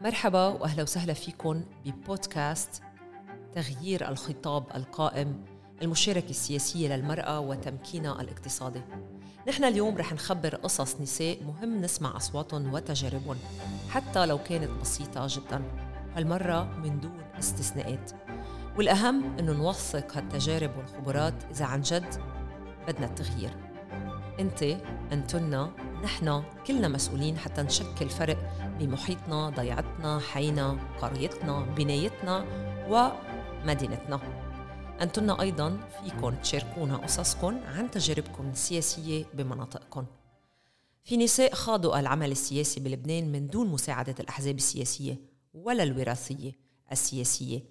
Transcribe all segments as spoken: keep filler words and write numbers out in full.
مرحبا وأهلا وسهلا فيكم ببودكاست تغيير الخطاب القائم، المشاركة السياسية للمرأة وتمكينها الاقتصادي. نحن اليوم رح نخبر قصص نساء مهم نسمع أصواتهم وتجاربهم حتى لو كانت بسيطة جدا، هالمرة من دون استثناءات. والأهم إنه نوثق هالتجارب والخبرات إذا عن جد بدنا التغيير. أنت، أنتنا، نحن كلنا مسؤولين حتى نشكل فرق بمحيطنا، ضيعتنا، حينا، قريتنا، بنايتنا ومدينتنا. أنتنا أيضاً فيكن تشاركونا قصصكن عن تجاربكن السياسية بمناطقكن. في نساء خاضوا العمل السياسي بلبنان من دون مساعدة الأحزاب السياسية ولا الوراثية السياسية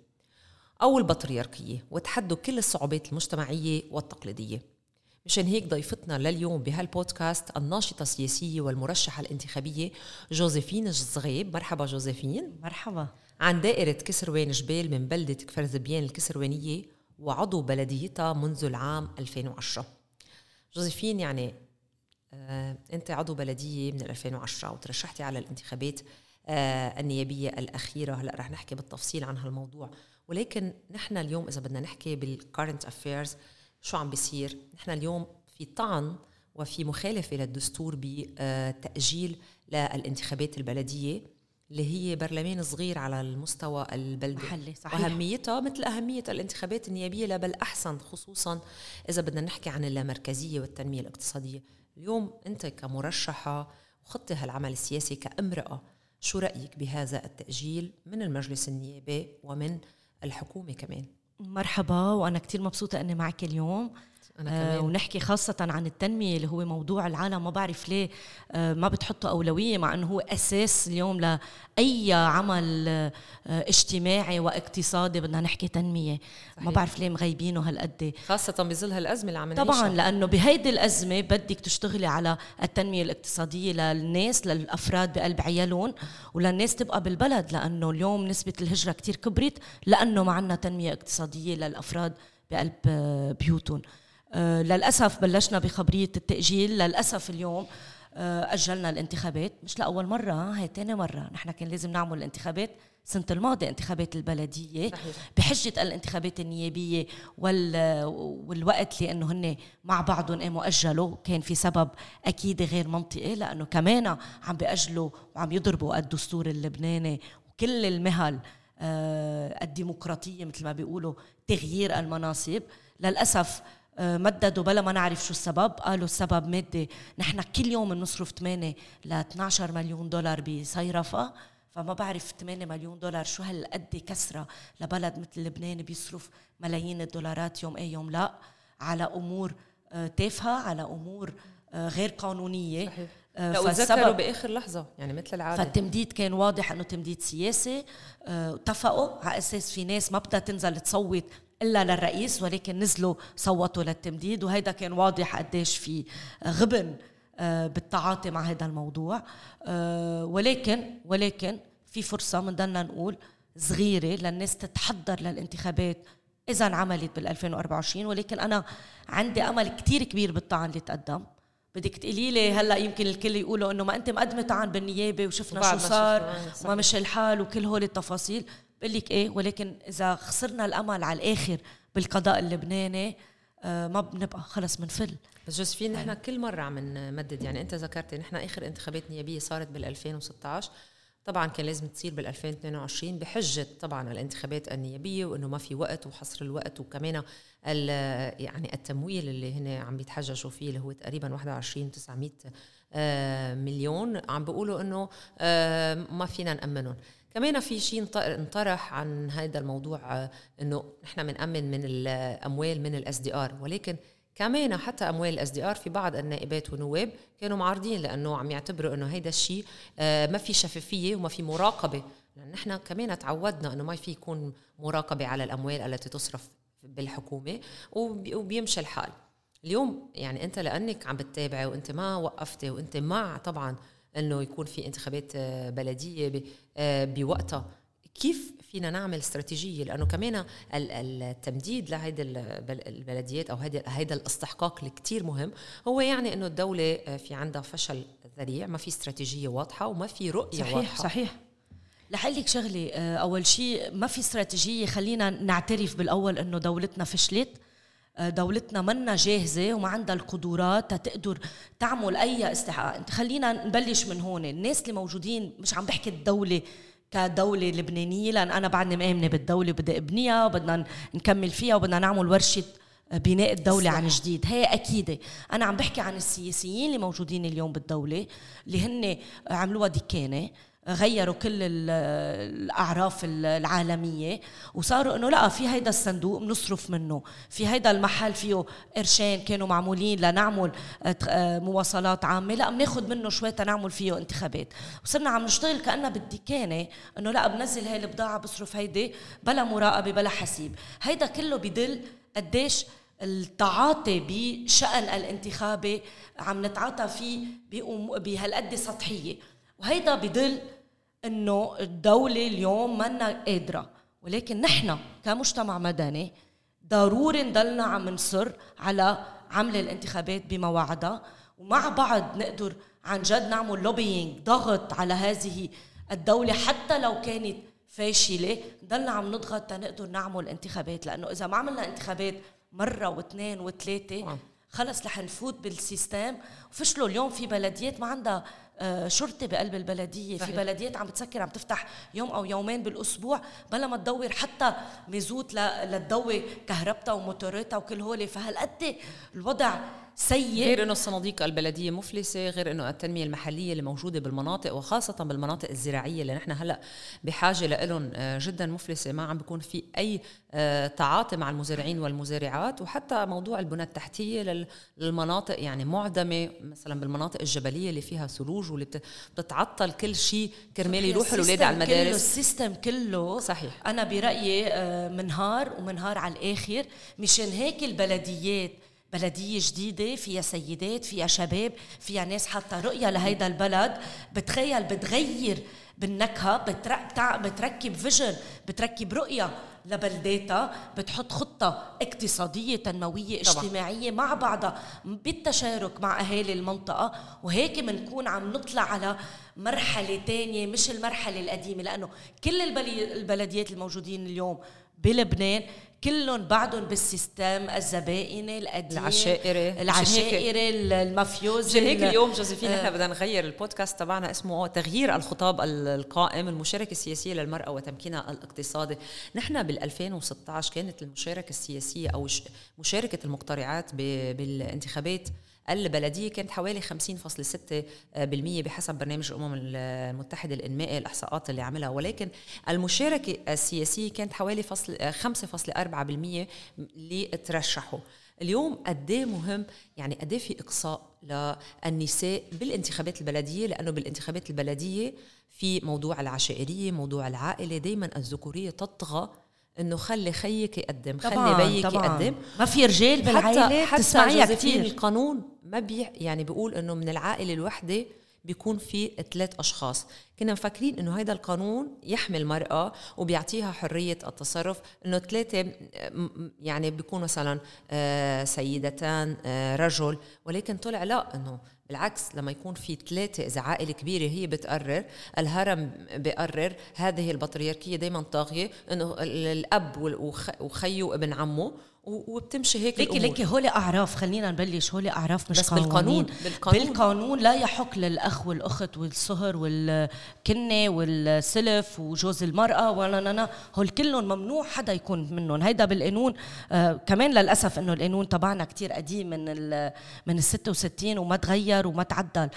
أو البطريركية، وتحدوا كل الصعوبات المجتمعية والتقليدية. مشان هيك ضيفتنا لليوم بهالبودكاست الناشطة السياسية والمرشحة الانتخابية جوزفين زغيب. مرحبا جوزفين. مرحبا. عن دائرة كسروين جبال من بلدة كفرزبيان الكسروينية وعضو بلديتها منذ العام ألفين وعشرة. جوزفين، يعني آه أنت عضو بلدية من ألفين وعشرة وترشحتي على الانتخابات آه النيابية الأخيرة. هلأ رح نحكي بالتفصيل عن هالموضوع، ولكن نحن اليوم إذا بدنا نحكي بالكارنت أفيرز شو عم بيصير، نحن اليوم في طعن وفي مخالفة للدستور بتأجيل للانتخابات البلدية اللي هي برلمان صغير على المستوى البلدي، أهميتها مثل أهمية الانتخابات النيابية، لا بل أحسن، خصوصا إذا بدنا نحكي عن اللامركزية والتنمية الاقتصادية. اليوم أنت كمرشحة وخطي هالعمل السياسي كامرأة، شو رأيك بهذا التأجيل من المجلس النيابي ومن الحكومة كمان؟ مرحبا، وأنا كتير مبسوطة أني معك اليوم آه ونحكي خاصة عن التنمية اللي هو موضوع العالم ما بعرف ليه آه ما بتحطه أولوية، مع أنه هو أساس اليوم لأي عمل آه اجتماعي واقتصادي بدنا نحكي تنمية. صحيح. ما بعرف ليه مغيبينه هالقد، خاصة بظل هالأزمة اللي عم نعيشها. طبعا لأنه بهيدي الأزمة بدك تشتغلي على التنمية الاقتصادية للناس، للأفراد بقلب عيالون، وللناس تبقى بالبلد، لأنه اليوم نسبة الهجرة كتير كبرت لأنه ما عنا تنمية اقتصادية للأفراد بقلب بيوتهم. آه للأسف بلشنا بخبرية التأجيل. للأسف اليوم آه أجلنا الانتخابات، مش لأول مرة، هي تاني مرة. نحن كان لازم نعمل الانتخابات سنة الماضي، انتخابات البلدية. صحيح. بحجة الانتخابات النيابية وال والوقت لأنه هن مع بعضهم قاموا أجلوا، كان في سبب أكيد غير منطقي، لأنه كمان عم بأجلوا وعم يضربوا الدستور اللبناني وكل المهل آه الديمقراطية، مثل ما بيقولوا تغيير المناصب. للأسف مددوا بلا ما نعرف شو السبب، قالوا السبب مادي. نحن كل يوم بنصرف ثمانية ل اثنا عشر مليون دولار بصيرفة، فما بعرف ثمانية مليون دولار شو هالقد كسرة لبلد مثل لبنان بيصرف ملايين الدولارات يوم اي يوم لا على امور تافهة، على امور غير قانونية. صحيح. لو ذكروا بآخر لحظة يعني مثل العادة. فالتمديد كان واضح انه تمديد سياسي، اتفقوا على اساس في ناس ما بدها تنزل تصوت إلا للرئيس، ولكن نزلوا صوتوا للتمديد، وهيدا كان واضح قديش في غبن بالتعاطي مع هذا الموضوع. ولكن ولكن في فرصة منضلنا نقول صغيرة للناس تتحضر للانتخابات إذا انعملت بال2024، ولكن أنا عندي أمل كتير كبير بالطعن اللي تقدم. بدك تقولي لي هلا يمكن الكل يقولوا إنه ما أنت مقدمة طعن بالنيابة وشفنا شو صار وما مش الحال وكل هول التفاصيل، بقلك إيه، ولكن إذا خسرنا الأمل على الآخر بالقضاء اللبناني آه ما بنبقى خلص منفل. بس جوزفين، نحن كل مرة عم نمدد، يعني أنت ذكرتي نحن آخر انتخابات نيابية صارت بال2016، طبعا كان لازم تصير بال2022 بحجة طبعا الانتخابات النيابية وإنه ما في وقت وحصر الوقت، وكمان يعني التمويل اللي هنا عم بيتحججوا فيه اللي هو تقريبا واحد وعشرين تسعمية آه مليون، عم بيقولوا إنه آه ما فينا نأمنهم. كمان في شيء انطرح عن هذا الموضوع انه نحن بنأمن من الاموال من الاس دي ار، ولكن كمان حتى اموال الاس دي ار في بعض النائبات والنواب كانوا معارضين لانه عم يعتبروا انه هيدا الشيء ما في شفافيه وما في مراقبه. نحن كمان تعودنا انه ما في يكون مراقبه على الاموال التي تصرف بالحكومه وبيمشي الحال. اليوم يعني انت لانك عم بتتابعي وانت ما وقفتي وانت مع طبعا أنه يكون في انتخابات بلدية بوقتها، كيف فينا نعمل استراتيجية؟ لأنه كمان التمديد لهذه البلديات أو هذا الاستحقاق اللي كتير مهم، هو يعني أنه الدولة في عندها فشل ذريع، ما في استراتيجية واضحة وما في رؤية. صحيح واضحة. صحيح. رح اقول لك شغله. اول شيء ما في استراتيجيه، خلينا نعترف بالاول انه دولتنا فشلت، دولتنا منا جاهزه وما عندها القدرات تقدر تعمل اي استحقاق. خلينا نبلش من هون. الناس اللي موجودين، مش عم بحكي الدوله كدولة لبنانية لأن أنا بعدني مآمنة بالدولة، بدي أبنيها وبدنا نكمل فيها وبدنا نعمل ورشة بناء الدولة عن جديد، هي أكيدة. أنا عم بحكي عن السياسيين اللي موجودين اليوم بالدولة، اللي هن عملوها دكانة، غيروا كل الأعراف العالمية وصاروا إنه لا، في هيدا الصندوق بنصرف منه، في هيدا المحل فيه قرشين كانوا معمولين لنعمل مواصلات عامة، لا بناخد منه شوية نعمل فيه انتخابات. وصرنا عم نشتغل كأننا بالدكانة، إنه لا بنزل هاي البضاعة بصرف هيدي بلا مراقبة بلا حسيب. هيدا كله بدل قديش التعاطي بشأن الانتخابي عم نتعاطى فيه بهالقد سطحية. وهيدا بدل انه الدولة اليوم منا قادرة، ولكن نحن كمجتمع مدني ضروري نضلنا عم نصر على عمل الانتخابات بمواعدها، ومع بعض نقدر عن جد نعمل لوبينج، ضغط على هذه الدولة حتى لو كانت فاشلة، نضلنا عم نضغط تنقدر نعمل انتخابات. لأنه إذا ما عملنا انتخابات مرة واثنين وثلاثة خلص رح نفوت بالسيستم وفشلوا. اليوم في بلديات ما عندها شرطة بقلب البلدية، في بلديات عم بتسكر، عم تفتح يوم أو يومين بالأسبوع بلا ما تدور حتى مزوت لتضوي كهربتها وموتوراتها وكل هولي. فهالقد الوضع سيء، غير أنه الصناديق البلدية مفلسة، غير أنه التنمية المحلية اللي موجودة بالمناطق وخاصة بالمناطق الزراعية اللي نحن هلأ بحاجة لهم جدا مفلسة، ما عم بيكون في أي تعاطي مع المزارعين والمزارعات. وحتى موضوع البنى التحتية للمناطق يعني معدمة، مثلا بالمناطق الجبلية اللي فيها ثلوج واللي بتتعطل كل شيء كرمال يروحوا الأولاد على المدارس. السيستم كله صحيح، أنا برأيي منهار ومنهار على الآخر. مشان هيك البلديات، بلدية جديدة فيها سيدات، فيها شباب، فيها ناس حاطة رؤية لهيدا البلد، بتخيل بتغير بالنكهة، بتركب فيجن، بتركب رؤية لبلداتها، بتحط خطة اقتصادية تنموية اجتماعية مع بعضها بالتشارك مع أهالي المنطقة. وهيك منكون عم نطلع على مرحلة تانية، مش المرحلة القديمة. لأنه كل البلديات الموجودين اليوم بلبنان كلهم بعدهم بالسيستم الزبائن القديم، العشائري العشائري المافيوز. هيك اليوم جوزفين نحن آه بدنا نغير البودكاست تبعنا، اسمه تغيير الخطاب القائم، المشاركة السياسية للمرأة وتمكينها الاقتصادي. نحن بالألفين وستة عشر كانت المشاركة السياسية أو مشاركة المقترعات بالانتخابات البلدية كانت حوالي خمسين فاصلة ستة بالمية بحسب برنامج الأمم المتحدة الإنمائي الإحصاءات اللي عملها، ولكن المشاركة السياسية كانت حوالي خمسة فاصلة أربعة بالمية اللي ترشحوا. اليوم قديه مهم، يعني قديه في إقصاء للنساء بالانتخابات البلدية، لأنه بالانتخابات البلدية في موضوع العشائرية، موضوع العائلة، دايما الذكورية تطغى، انه خلي خيك يقدم، خلي بيك يقدم، ما في رجال بالعائله. تسمعيها كثير، القانون ما بي يعني بيقول انه من العائله الوحده بيكون في ثلاث اشخاص. كنا مفكرين انه هيدا القانون يحمي المراه وبيعطيها حريه التصرف، انه ثلاثه يعني بيكون مثلا سيدتان رجل، ولكن طلع لا، انه بالعكس لما يكون في ثلاثة، إذا عائلة كبيرة هي بتقرر، الهرم بقرر، هذه البطريركية دايما طاغية، إنه الأب وخيه وابن عمه، وبتمشي هيك الأمور. ليكي ليكي هولي أعراف، خلينا نبلش هولي أعراف مش قانون. بالقانون. بالقانون بالقانون لا يحق للأخ والأخت والصهر والكنة والسلف وجوز المرأة ولا أنا، هول كلهم ممنوع حدا يكون منهم. هيدا بالقانون. آه كمان للأسف إنه القانون تبعنا كتير قديم، من من الستة وستين، وما تغير وما تعدل.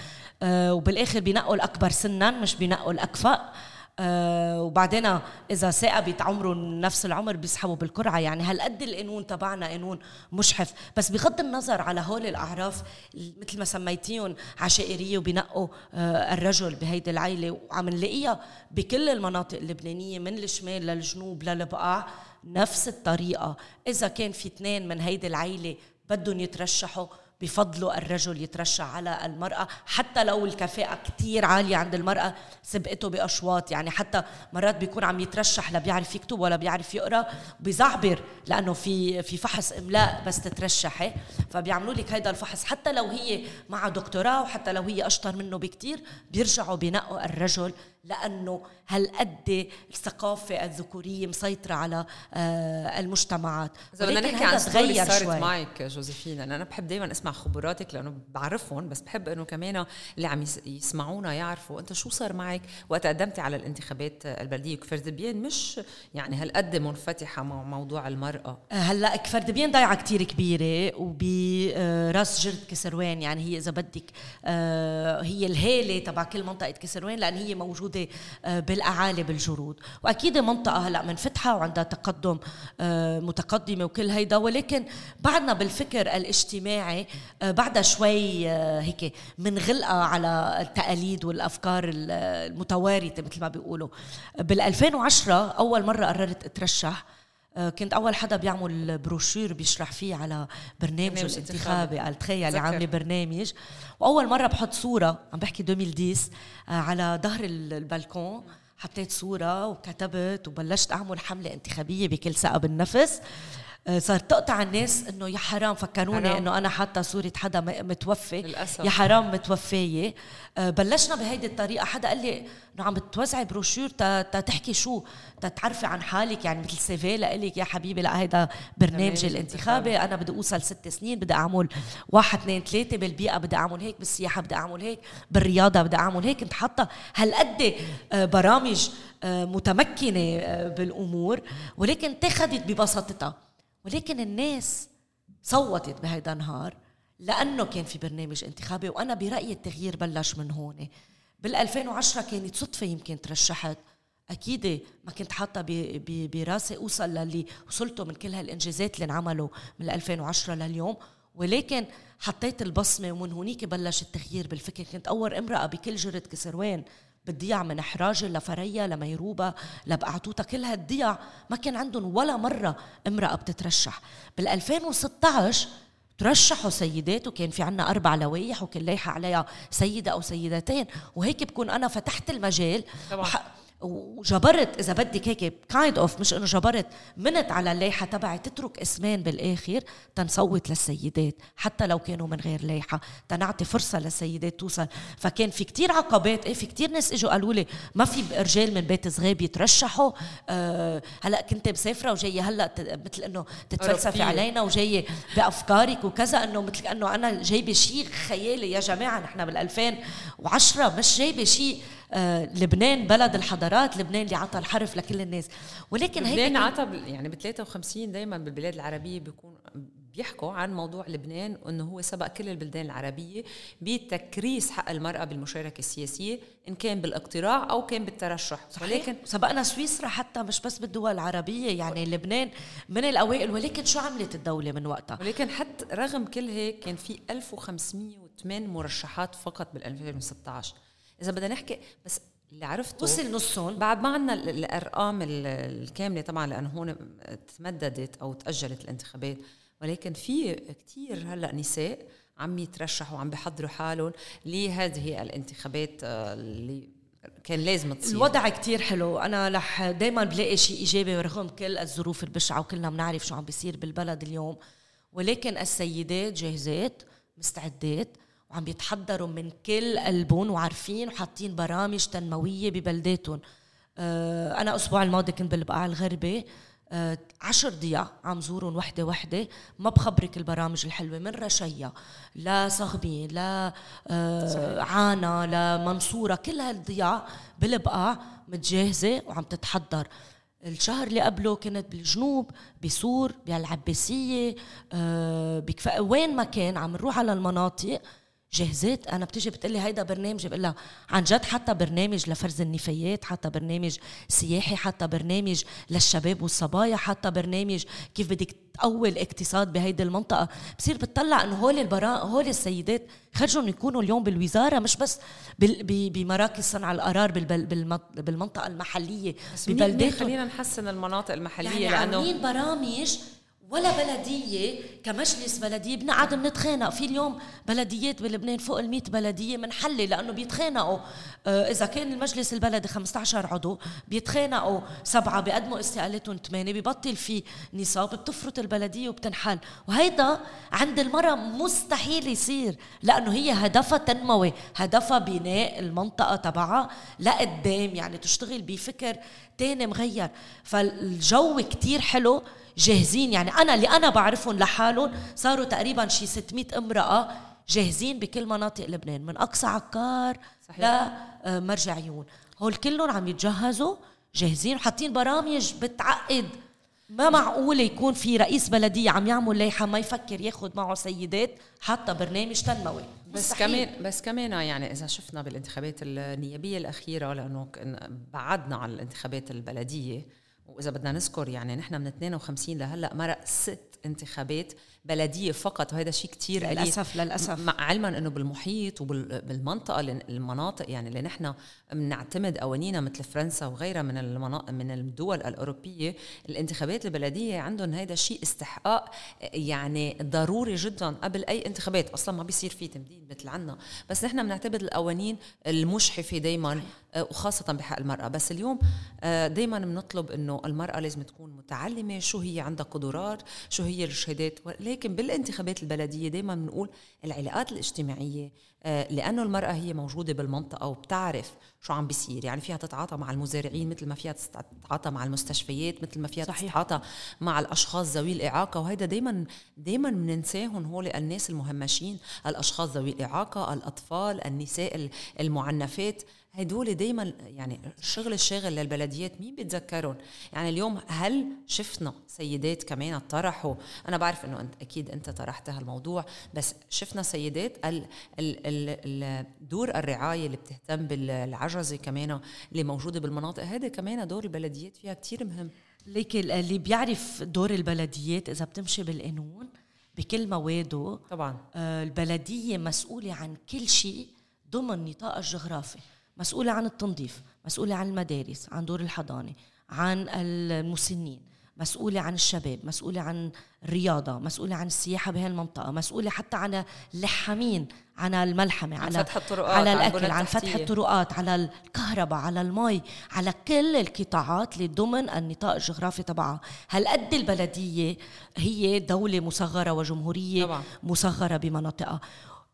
آه وبالآخر بينقوا الأكبر سنا، مش بينقوا الأكفأ. أه وبعدين إذا ثاقبت عمرهم نفس العمر بيسحبوا بالقرعة. يعني هالقد القانون تبعنا قانون مشحف. بس بغض النظر على هول الأعراف مثل ما سميتيهم عشائرية وبنقوا أه الرجل بهيدي العيلة، وعم نلاقيها بكل المناطق اللبنانية من الشمال للجنوب للبقاع نفس الطريقة. إذا كان في اثنين من هيدي العيلة بدهم يترشحوا بفضلوا الرجل يترشح على المرأة، حتى لو الكفاءة كتير عالية عند المرأة، سبقته بأشواط. يعني حتى مرات بيكون عم يترشح لا بيعرف يكتب ولا بيعرف يقرأ، بيزعبر لأنه في في فحص إملاء بس تترشحي، فبيعملوا لك هيدا الفحص. حتى لو هي مع دكتوراه وحتى لو هي أشطر منه بكتير، بيرجعوا بينقوا الرجل لأنه هالقد الثقافة الذكورية مسيطرة على المجتمعات. إذا بدنا نحكي عن تغير صارت معك جوزفين، أنا بحب دايما أسمع خبراتك لأنه بعرفهم، بس بحب أنه كمان اللي عم يسمعونا يعرفوا أنت شو صار معك وقت قدمتي على الانتخابات البلدية. كفرزبيان مش يعني هالقد منفتحة مع موضوع المرأة. هلأ كفرزبيان ضيعة كتير كبيرة وبراس جرد كسروين، يعني هي إذا بدك هي الهالة تبع كل منطقة كسروين لأن هي موجودة بالأعالي بالجرود، وأكيد منطقة هلأ منفتحة وعندها تقدم متقدمة وكل هيدا، ولكن بعدنا بالفكر الاجتماعي بعدها شوي هيك منغلقة على التقاليد والأفكار المتوارثة مثل ما بيقولوا. بالألفين وعشرة أول مرة قررت أترشح، كنت أول حدا بيعمل بروشير بيشرح فيه على برنامج الانتخابي، قال تخيل اللي عاملة برنامج، وأول مرة بحط صورة، عم بحكي ألفين وعشرة على ظهر البالكون، حطيت صورة وكتبت وبلشت أعمل حملة انتخابية بكل ثقة بالنفس. صارت تقطع الناس إنه يا حرام، فكروني إنه أنا حاطة صورة حدا متوفي للأسف. يا حرام متوفية. بلشنا بهيدي الطريقة. حدا قال لي إنه عم بتوزعي بروشور تتحكي شو تتعرفي عن حالك، يعني مثل سيفي. لقلك يا حبيبي لا، هيدا برنامج الانتخابي، أنا بدي أوصل ست سنين بدي أعمل واحد اثنين ثلاثة، بالبيئة بدي أعمل هيك، بالسياحة بدي أعمل هيك، بالرياضة بدي أعمل هيك. كنت حاطة هالقد برامج متمكنة بالأمور، ولكن اتخذت ببساطتها. ولكن الناس صوتت بهيدا النهار لأنه كان في برنامج انتخابي، وأنا برأيي التغيير بلش من هون. بالألفين وعشرة كانت صدفة، يمكن ترشحت، أكيد ما كنت حاطة براسي أوصل للي وصلته من كل هالإنجازات اللي انعملوا من ألفين وعشرة لليوم، ولكن حطيت البصمة ومن هونيك بلش التغيير بالفكر. كنت أول امرأة بكل جرة كسروين، بالضيع من حراجل لفرية لميروبة لبقعتوطة، كل هالضيع ما كان عندهم ولا مرة امرأة بتترشح. بالألفين وستة عشر ترشحوا سيدات، وكان في عنا أربع لوايح وكل لائحة عليها سيدة أو سيدتين، وهيك بكون أنا فتحت المجال وح... وجبرت إذا بدك هيك kind of، مش إنه جبرت، منت على اللائحة تبعي تترك اسمين بالآخر تنصوت للسيدات حتى لو كانوا من غير لائحة، تنعطي فرصة للسيدات توصل. فكان في كتير عقبات، إيه في كتير ناس إجوا قالوا لي ما في رجال من بيت زغيب يترشحوا. أه هلأ كنت مسافرة وجاية هلأ مثل إنه تتفلسفي علينا وجاية بأفكارك وكذا، إنه مثل إنه أنا جايبة شيء خيالي. يا جماعة نحن بالألفين وعشرة مش جايبة شيء. آه، لبنان بلد الحضارات، لبنان اللي عطى الحرف لكل الناس، ولكن لبنان عطى يعني ب ثلاثة وخمسين دايما بالبلاد العربية بيكون بيحكوا عن موضوع لبنان انه هو سبق كل البلدان العربية بتكريس حق المرأة بالمشاركة السياسية، ان كان بالاقتراع او كان بالترشح. ولكن سبقنا سويسرا حتى، مش بس بالدول العربية، يعني لبنان من الاوائل. ولكن شو عملت الدولة من وقتها؟ ولكن حتى رغم كل هيك كان في ألف وخمسمية وثمانية مرشحات فقط بالألفين وستة عشر. إذا بدنا نحكي بس اللي عرفته وصل نصهم، بعد ما عنا الأرقام الكاملة طبعا لأنه هون تمددت أو تأجلت الانتخابات، ولكن في كتير هلأ نساء عم يترشحوا وعم بيحضروا حالهم لهذه الانتخابات اللي كان لازم تصير. الوضع كتير حلو، أنا لح دايما بلاقي شيء إيجابي رغم كل الظروف البشعة، وكلنا بنعرف شو عم بيصير بالبلد اليوم، ولكن السيدات جاهزات مستعدات وعم بيتحضروا من كل قلبهم وعارفين وحاطين برامج تنموية ببلداتهم. أه أنا أسبوع الماضي كنت بالبقاع الغربي، أه عشر دقايق عم زورهم وحدة وحدة، ما بخبرك البرامج الحلوة من رشية لا صغبين لا أه عانا لا منصورة، كل هالدقايق بالبقاع متجهزة وعم تتحضر. الشهر اللي قبله كانت بالجنوب، بسور، بالعباسية، أه بكفاء، وين ما كان عم نروح على المناطق جاهزات. أنا بتجي بتقلي هيدا برنامج، بقلها عن جد حتى برنامج لفرز النفايات، حتى برنامج سياحي، حتى برنامج للشباب والصبايا، حتى برنامج كيف بدك تقوي الاقتصاد بهيدي المنطقة. بصير بتطلع أنه هول, هول السيدات خرجوا يكونوا اليوم بالوزارة، مش بس بمراكز صنع القرار بالمنطقة المحلية ببلداتهم. خلينا نحسن المناطق المحلية، يعني لأنه عاملين برامج ولا بلدية كمجلس بلدية بنقعد بنتخانق. في اليوم بلديات بلبنان فوق المئة بلدية منحلة لأنه بيتخانقوا، إذا كان المجلس البلدي خمسة عشر عضو بيتخانقوا سبعة، بيقدموا استقالتهم ثمانية، ببطل في نصاب، بتفرط البلدية وبتنحل. وهيدا عند المرأة مستحيل يصير، لأنه هي هدفها تنموي، هدفها بناء المنطقة تبعها لقدام، يعني تشتغل بفكر تاني مغير. فالجو كتير حلو، جاهزين. يعني أنا اللي أنا بعرفهم لحالهم صاروا تقريباً شي ستمية امرأة جاهزين بكل مناطق لبنان، من أقصى عكار لمرجع عيون، هول كلهم عم يتجهزوا جاهزين، وحاطين برامج بتعقد. ما معقولة يكون في رئيس بلدية عم يعمل لائحة ما يفكر ياخد معه سيدات حتى برنامج تنموي. بس كمان بس كمان يعني إذا شفنا بالانتخابات النيابية الأخيرة، لأنه بعدنا عن الانتخابات البلدية، وإذا بدنا نذكر يعني نحن من اثنين وخمسين لهلأ مرق ست انتخابات بلدية فقط، وهذا شيء كتير قليل للأسف. للأسف، مع علما أنه بالمحيط وبالمنطقة المناطق يعني اللي نحن بنعتمد قوانينا مثل فرنسا وغيرها من المناطق من الدول الأوروبية، الانتخابات البلدية عندهم هذا الشيء استحقاق يعني ضروري جدا قبل أي انتخابات، أصلا ما بيصير فيه تمديد مثل عنا. بس نحن بنعتبد القوانين المشحفة دايما وخاصة بحق المرأة. بس اليوم دايما بنطلب أنه المرأة لازم تكون متعلمة، شو هي عندها قدرات، شو هي الشهادات. لكن بالانتخابات البلدية دايما بنقول العلاقات الاجتماعية، لأنه المرأة هي موجودة بالمنطقة وبتعرف شو عم بيصير، يعني فيها تتعاطى مع المزارعين مثل ما فيها تتعاطى مع المستشفيات، مثل ما فيها تتعاطى مع الأشخاص ذوي الإعاقة. وهيدا دايما دايما بننساهم، هول الناس المهمشين، الأشخاص ذوي الإعاقة، الأطفال، النساء المعنفات، هدول دايما يعني الشغل الشاغل للبلديات مين بيتذكرون. يعني اليوم هل شفنا سيدات كمان طرحوا، أنا بعرف أنه أنت أكيد أنت طرحت هالموضوع، بس شفنا سيدات دور الرعاية اللي بتهتم بالعجزة كمان اللي موجودة بالمناطق، هذا كمان دور البلديات فيها كتير مهم. لكن اللي بيعرف دور البلديات إذا بتمشي بالقانون بكل مواده طبعا، البلدية مسؤولة عن كل شيء ضمن نطاق الجغرافي، مسؤولة عن التنظيف، مسؤولة عن المدارس، عن دور الحضانة، عن المسنين، مسؤولة عن الشباب، مسؤولة عن الرياضة، مسؤولة عن السياحة بهالمنطقة، مسؤولة حتى عن اللحامين، عن الملحمة، عن على فتح الطرقات، على الأكل، عن فتح الطرقات، على الكهرباء، على المي، على كل القطاعات اللي ضمن النطاق الجغرافي تبعها. هل قد البلدية هي دولة مصغرة وجمهورية طبعا مصغرة بمناطقها؟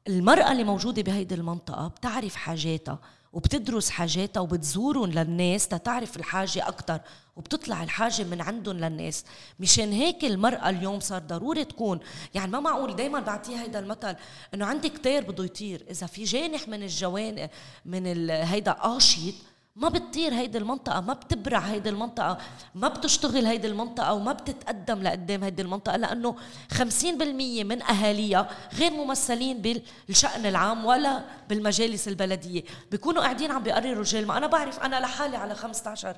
المرأة اللي موجودة بهيدي المنطقة بتعرف حاجاتها وبتدرس حاجاتها وبتزورهم للناس تتعرف الحاجة أكتر، وبتطلع الحاجة من عندهم للناس. مشان هيك المرأة اليوم صار ضروري تكون، يعني ما معقول دايما بعطيها هيدا المثل إنه عندك طير بده يطير، إذا في جانح من الجوانح من هيدا قاشط ما بتطير هيدي المنطقة، ما بتبرع هيدي المنطقة، ما بتشتغل هيدي المنطقة، وما بتتقدم لقدام هيدي المنطقة، لأنه خمسين بالمية من أهاليها غير ممثلين بالشأن العام ولا بالمجالس البلدية، بيكونوا قاعدين عم بيقرروا رجال. ما أنا بعرف أنا لحالي على خمسة عشر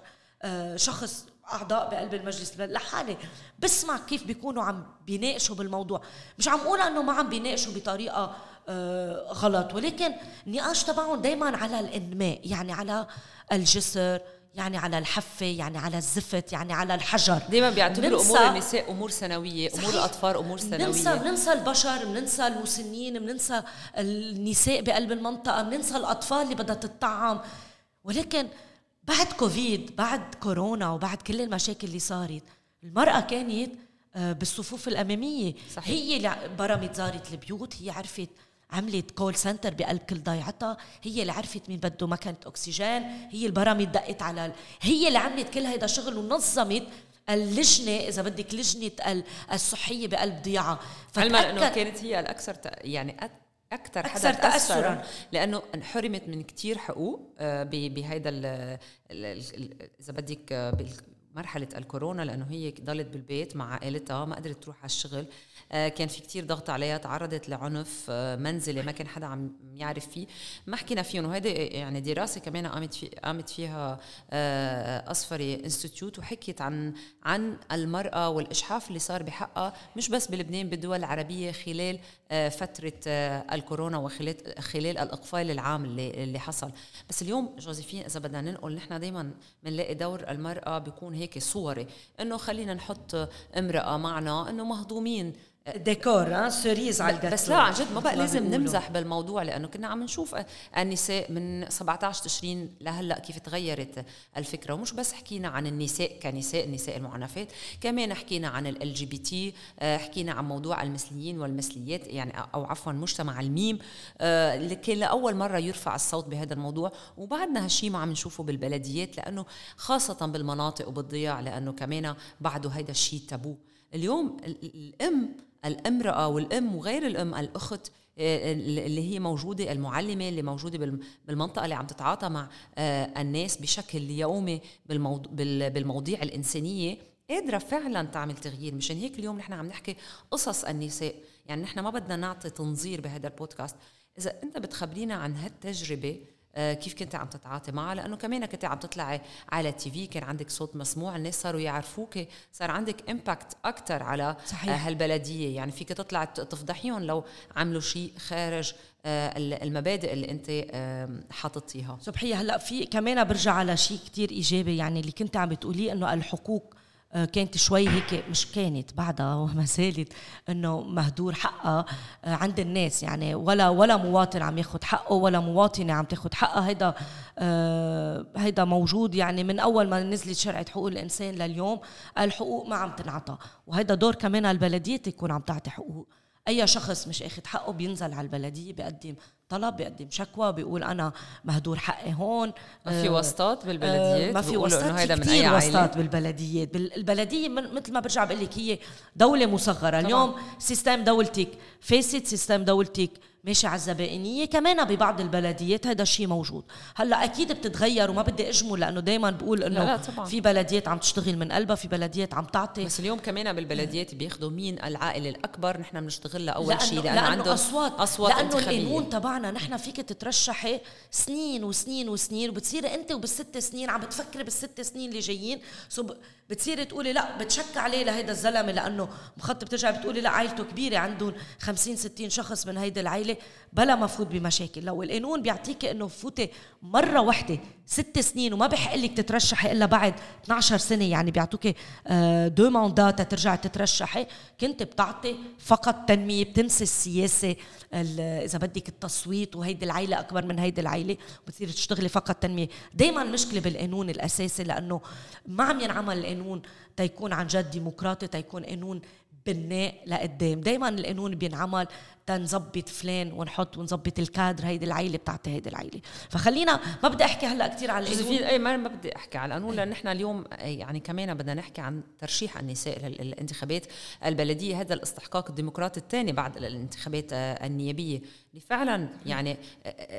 شخص أعضاء بقلب المجلس لحالي بسمع كيف بيكونوا عم بيناقشوا بالموضوع. مش عم أقول أنه ما عم بيناقشوا بطريقة آه غلط، ولكن النقاش تبعهم دايما على الإنماء، يعني على الجسر، يعني على الحفة، يعني على الزفت، يعني على الحجر. دايما بيعتبروا أمور النساء أمور سنوية، أمور صحيح. الأطفال أمور سنوية. مننسى مننسى البشر، مننسى المسنين، مننسى النساء بقلب المنطقة، مننسى الأطفال اللي بدها تتطعم. ولكن بعد كوفيد، بعد كورونا، وبعد كل المشاكل اللي صارت، المرأة كانت بالصفوف الأمامية صحيح. هي اللي برمت زارت البيوت، هي عرفت عملت كول سنتر بقلب كل ضيعتها، هي اللي عرفت مين بده مكانة أكسجين، هي اللي برمت دقت على، هي اللي عملت كل هيدا شغل، ونظمت اللجنة إذا بدك لجنة الصحية بقلب ضيعة. علما أنه كانت هي الأكثر يعني أكثر, أكثر حدا تأثراً، لأنه انحرمت من كتير حقوق بهيدا إذا بدك مرحلة الكورونا، لأنه هي ضلت بالبيت مع عائلتها، ما قدرت تروح على الشغل، كان في كتير ضغط عليها، تعرضت لعنف منزلي ما كان حدا عم يعرف فيه، ما حكينا فيهم. وهذا يعني دراسة كمان قامت في قامت فيها أصفري انستيتيوت، وحكيت عن عن المرأة والإجحاف اللي صار بحقها مش بس بلبنان، بالدول العربية خلال فترة الكورونا وخلال خلال الإقفال العام اللي اللي حصل. بس اليوم جوزفين إذا بدنا ننقل، نحن دايما بنلاقي دور المرأة بيكون هيك صوري، انه خلينا نحط امرأة معنا انه مهضومين ديكور ها سوريز على الجاتو. بس لا عن جد ما بقى لازم نمزح بالموضوع، لانه كنا عم نشوف النساء من سبعة عشر تشرين لهلا كيف تغيرت الفكره، ومش بس حكينا عن النساء كنساء النساء المعنفات، كمان حكينا عن ال جي بي تي، حكينا عن موضوع المثليين والمثليات يعني او عفوا مجتمع الميم اللي كان لاول مره يرفع الصوت بهذا الموضوع، وبعدنا هالشيء ما عم نشوفه بالبلديات لانه خاصه بالمناطق وبالضياع، لانه كمان بعده هذا الشيء تابو. اليوم الام الامرأة والام وغير الام، الأخت اللي هي موجودة، المعلمة اللي موجودة بالمنطقة اللي عم تتعاطى مع الناس بشكل يومي بالمواضيع الإنسانية، قادرة فعلا تعمل تغيير. مشان هيك اليوم نحن عم نحكي قصص النساء، يعني نحن ما بدنا نعطي تنظير بهذا البودكاست. إذا أنت بتخبرينا عن هالتجربة كيف كنت عم تتعاطي معها، لأنه كمان كنت عم تطلعي على تيفي، كان عندك صوت مسموع، الناس صاروا يعرفوك، صار عندك امباكت أكتر على صحيح. هالبلدية يعني فيك تطلع تفضحيهم لو عملوا شيء خارج المبادئ اللي أنت حاططيها. صبحية، هلأ في كمان برجع على شيء كتير إيجابي، يعني اللي كنت عم بتقولي أنه الحقوق كانت شوي هيك، مش كانت بعدها وما زالت، انه مهدور حقها عند الناس، يعني ولا ولا مواطن عم ياخد حقه ولا مواطنه عم تاخد حقها. هيدا هيدا موجود يعني من اول ما نزلت شرعة حقوق الانسان لليوم الحقوق ما عم تنعطى، وهيدا دور كمان البلديه تكون عم تعطي حقوق. اي شخص مش اخد حقه بينزل على البلديه، بيقدم طلب، بيقدم شكوى، بيقول أنا مهدور حقي هون. ما في وسطات بالبلديات، ما في وسطات، كتير وسطات بالبلديات. البلدية مثل ما برجع بقلك هي دولة مصغرة طبعا. اليوم سيستم دولتك فاسد، سيستم دولتك ماشي على الزبائنية، كمان ببعض البلديات هذا الشيء موجود. هلأ أكيد بتتغير وما بدي أجمل، لأنه دايما بقول أنه في بلديات عم تشتغل من قلبها، في بلديات عم تعطي. بس اليوم كمان بالبلديات بياخدوا مين العائلة الأكبر، نحن بنشتغل لأول لأنه شيء لأنه, لأنه عنده أصوات, أصوات لأنه القانون تبعنا نحن فيك تترشحي سنين وسنين وسنين، وبتصير أنت وبالست سنين عم بتفكر بالست سنين اللي جايين، بتصير تقولي لا بتشك عليه لهيدا الزلمة لأنه مخطط، بترجع بتقولي لا عائلته كبيرة عندهم خمسين ستين شخص من هيدا العائلة بلا ما فوت بمشاكل. لو القانون بيعطيك انه فوتي مره واحده ست سنين وما بحق لك تترشحي الا بعد اثنعش سنه، يعني بيعطوك دو ماندات ترجع تترشحي، كنت بتعطي فقط تنميه، بتنسي السياسه اذا بدك التصويت وهيدي العيله اكبر من هيدي العيله، بتصير تشتغلي فقط تنميه. دائما مشكله بالقانون الاساسي لانه ما عم ينعمل القانون تيكون عن جد ديمقراطي، تيكون قانون بناء لقدام. دايما القانون بينعمل تنظبط فلان ونحط ونظبط الكادر، هيدي العيله بتاعتي هيدي العيله. فخلينا ما بدي احكي هلا كثير على القانون، اي ما بدي احكي على القانون لان نحن اليوم يعني كمان بدنا نحكي عن ترشيح النساء للانتخابات البلديه، هذا الاستحقاق الديمقراطي الثاني بعد الانتخابات النيابيه اللي فعلا يعني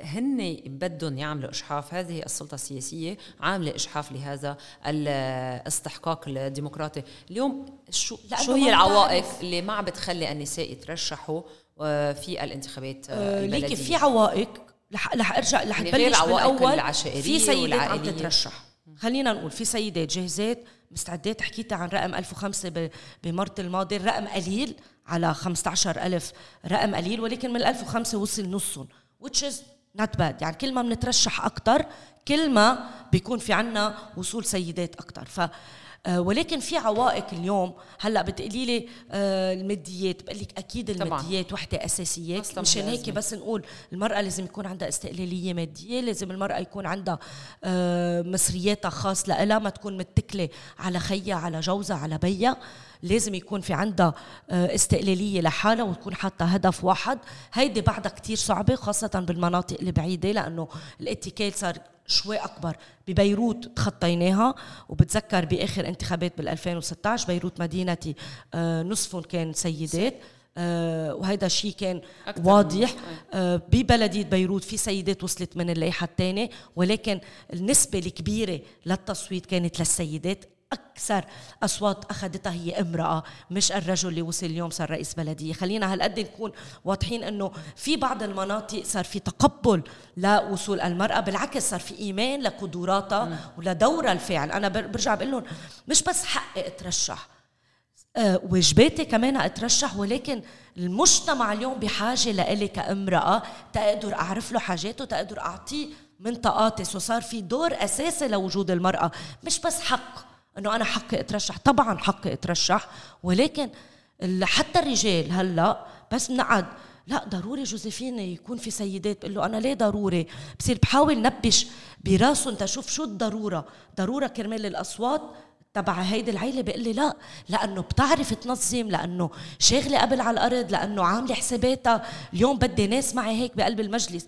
هن بدهم يعملوا إشحاف. هذه السلطة السياسية عاملة إشحاف لهذا الاستحقاق الديمقراطي. اليوم شو, شو هي العوائق اللي ما عم بتخلي النساء يترشحوا في الانتخابات البلدية؟ ليكي في عوائق، لح, لح أرجع لح يعني بلش بالأول، في سيدات عم تترشح، خلينا نقول في سيدات جاهزات مستعدات. حكيت عن رقم ألف وخمسة بمرت الماضي، الرقم قليل على خمسة عشر ألف، رقم قليل، ولكن من ألف وخمسة وصل نصهم which is not bad. يعني كل ما بنترشح أكتر كل ما بيكون في عنا وصول سيدات أكتر. ف ولكن في عوائق اليوم. هلا بتقولي لي الماديات، بقول لك اكيد الماديات وحده اساسيات، مشان هيك بس نقول المراه لازم يكون عندها استقلاليه ماديه، لازم المراه يكون عندها مصرياتها خاص لها، ما تكون متكله على خيها على جوزها على بيها، لازم يكون في عندها استقلاليه لحالها وتكون حاطه هدف واحد. هيدي بعدها كتير صعبه خاصه بالمناطق البعيده لانه الاتكال صار شوي أكبر. ببيروت تخطيناها، وبتذكر بآخر انتخابات بالألفين وستة عشر بيروت مدينتي نصفهم كان سيدات، وهذا الشيء كان واضح. ببلدية بيروت في سيدات وصلت من اللايحة الثانية، ولكن النسبة الكبيرة للتصويت كانت للسيدات، أكثر أصوات أخذتها هي امرأة مش الرجل اللي وصل اليوم صار رئيس بلدية. خلينا هالقد نكون واضحين أنه في بعض المناطق صار في تقبل لوصول المرأة، بالعكس صار في إيمان لقدراتها ولدورها الفاعل. أنا برجع بقول لهم مش بس حقي أترشح، أه واجباتي كمان أترشح، ولكن المجتمع اليوم بحاجة لإلي كامرأة تقدر أعرف له حاجاته، تقدر أعطيه من طاقاتي. وصار في دور أساسي لوجود المرأة، مش بس حق أنه أنا حقي أترشح. طبعا حقي أترشح، ولكن حتى الرجال هلأ بس نقعد لا ضروري جوزفين يكون في سيدات، بقول له أنا ليه ضروري؟ بصير بحاول نبش براسه تشوف شو الضرورة، ضرورة كرمال الأصوات تبع هيدي العيلة؟ بقول لي لا، لأنه بتعرف تنظم، لأنه شاغلة قبل على الأرض، لأنه عاملة حساباتها، اليوم بدي ناس معي هيك بقلب المجلس.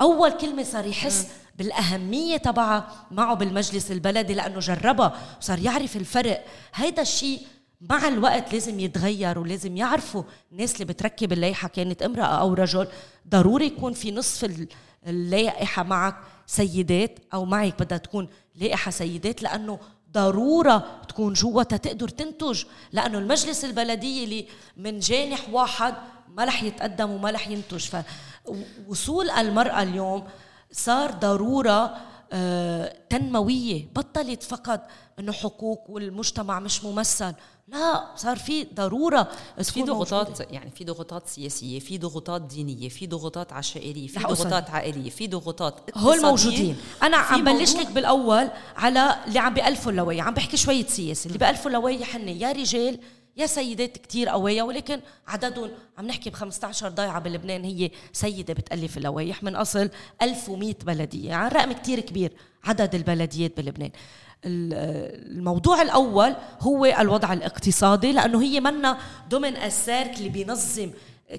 أول كلمة صار يحس بالأهمية تبعها معه بالمجلس البلدي لأنه جربها وصار يعرف الفرق. هيدا الشيء مع الوقت لازم يتغير، ولازم يعرفوا الناس اللي بتركب اللائحة كانت امرأة أو رجل ضروري يكون في نصف اللائحة معك سيدات أو معك بدها تكون لائحة سيدات، لأنه ضرورة تكون جوا تقدر تنتج، لأنه المجلس البلدي اللي من جانح واحد ما لح يتقدم وما لح ينتج. فوصول المرأة اليوم صار ضرورة تنموية، بطلت فقط أنه حقوق والمجتمع مش ممثل، لا صار في ضرورة. في ضغوطات موجودة. يعني في ضغوطات سياسية، في ضغوطات دينية، في ضغوطات عشائرية، في ضغوطات عائلية، في ضغوطات هول موجودين. أنا عم بلش لك بالأول على اللي عم بألفوا اللوايا، عم بحكي شوية سياسة. اللي بألفوا اللوايا حن يا رجال يا سيدات كتير قوية، ولكن عددهم عم نحكي بخمسة عشر ضيعة بلبنان هي سيدة بتألف اللوايح من أصل ألف ومية بلدية، يعني رقم كتير كبير عدد البلديات بلبنان. الموضوع الأول هو الوضع الاقتصادي، لأنه هي منا ضمن السيرك اللي بينظم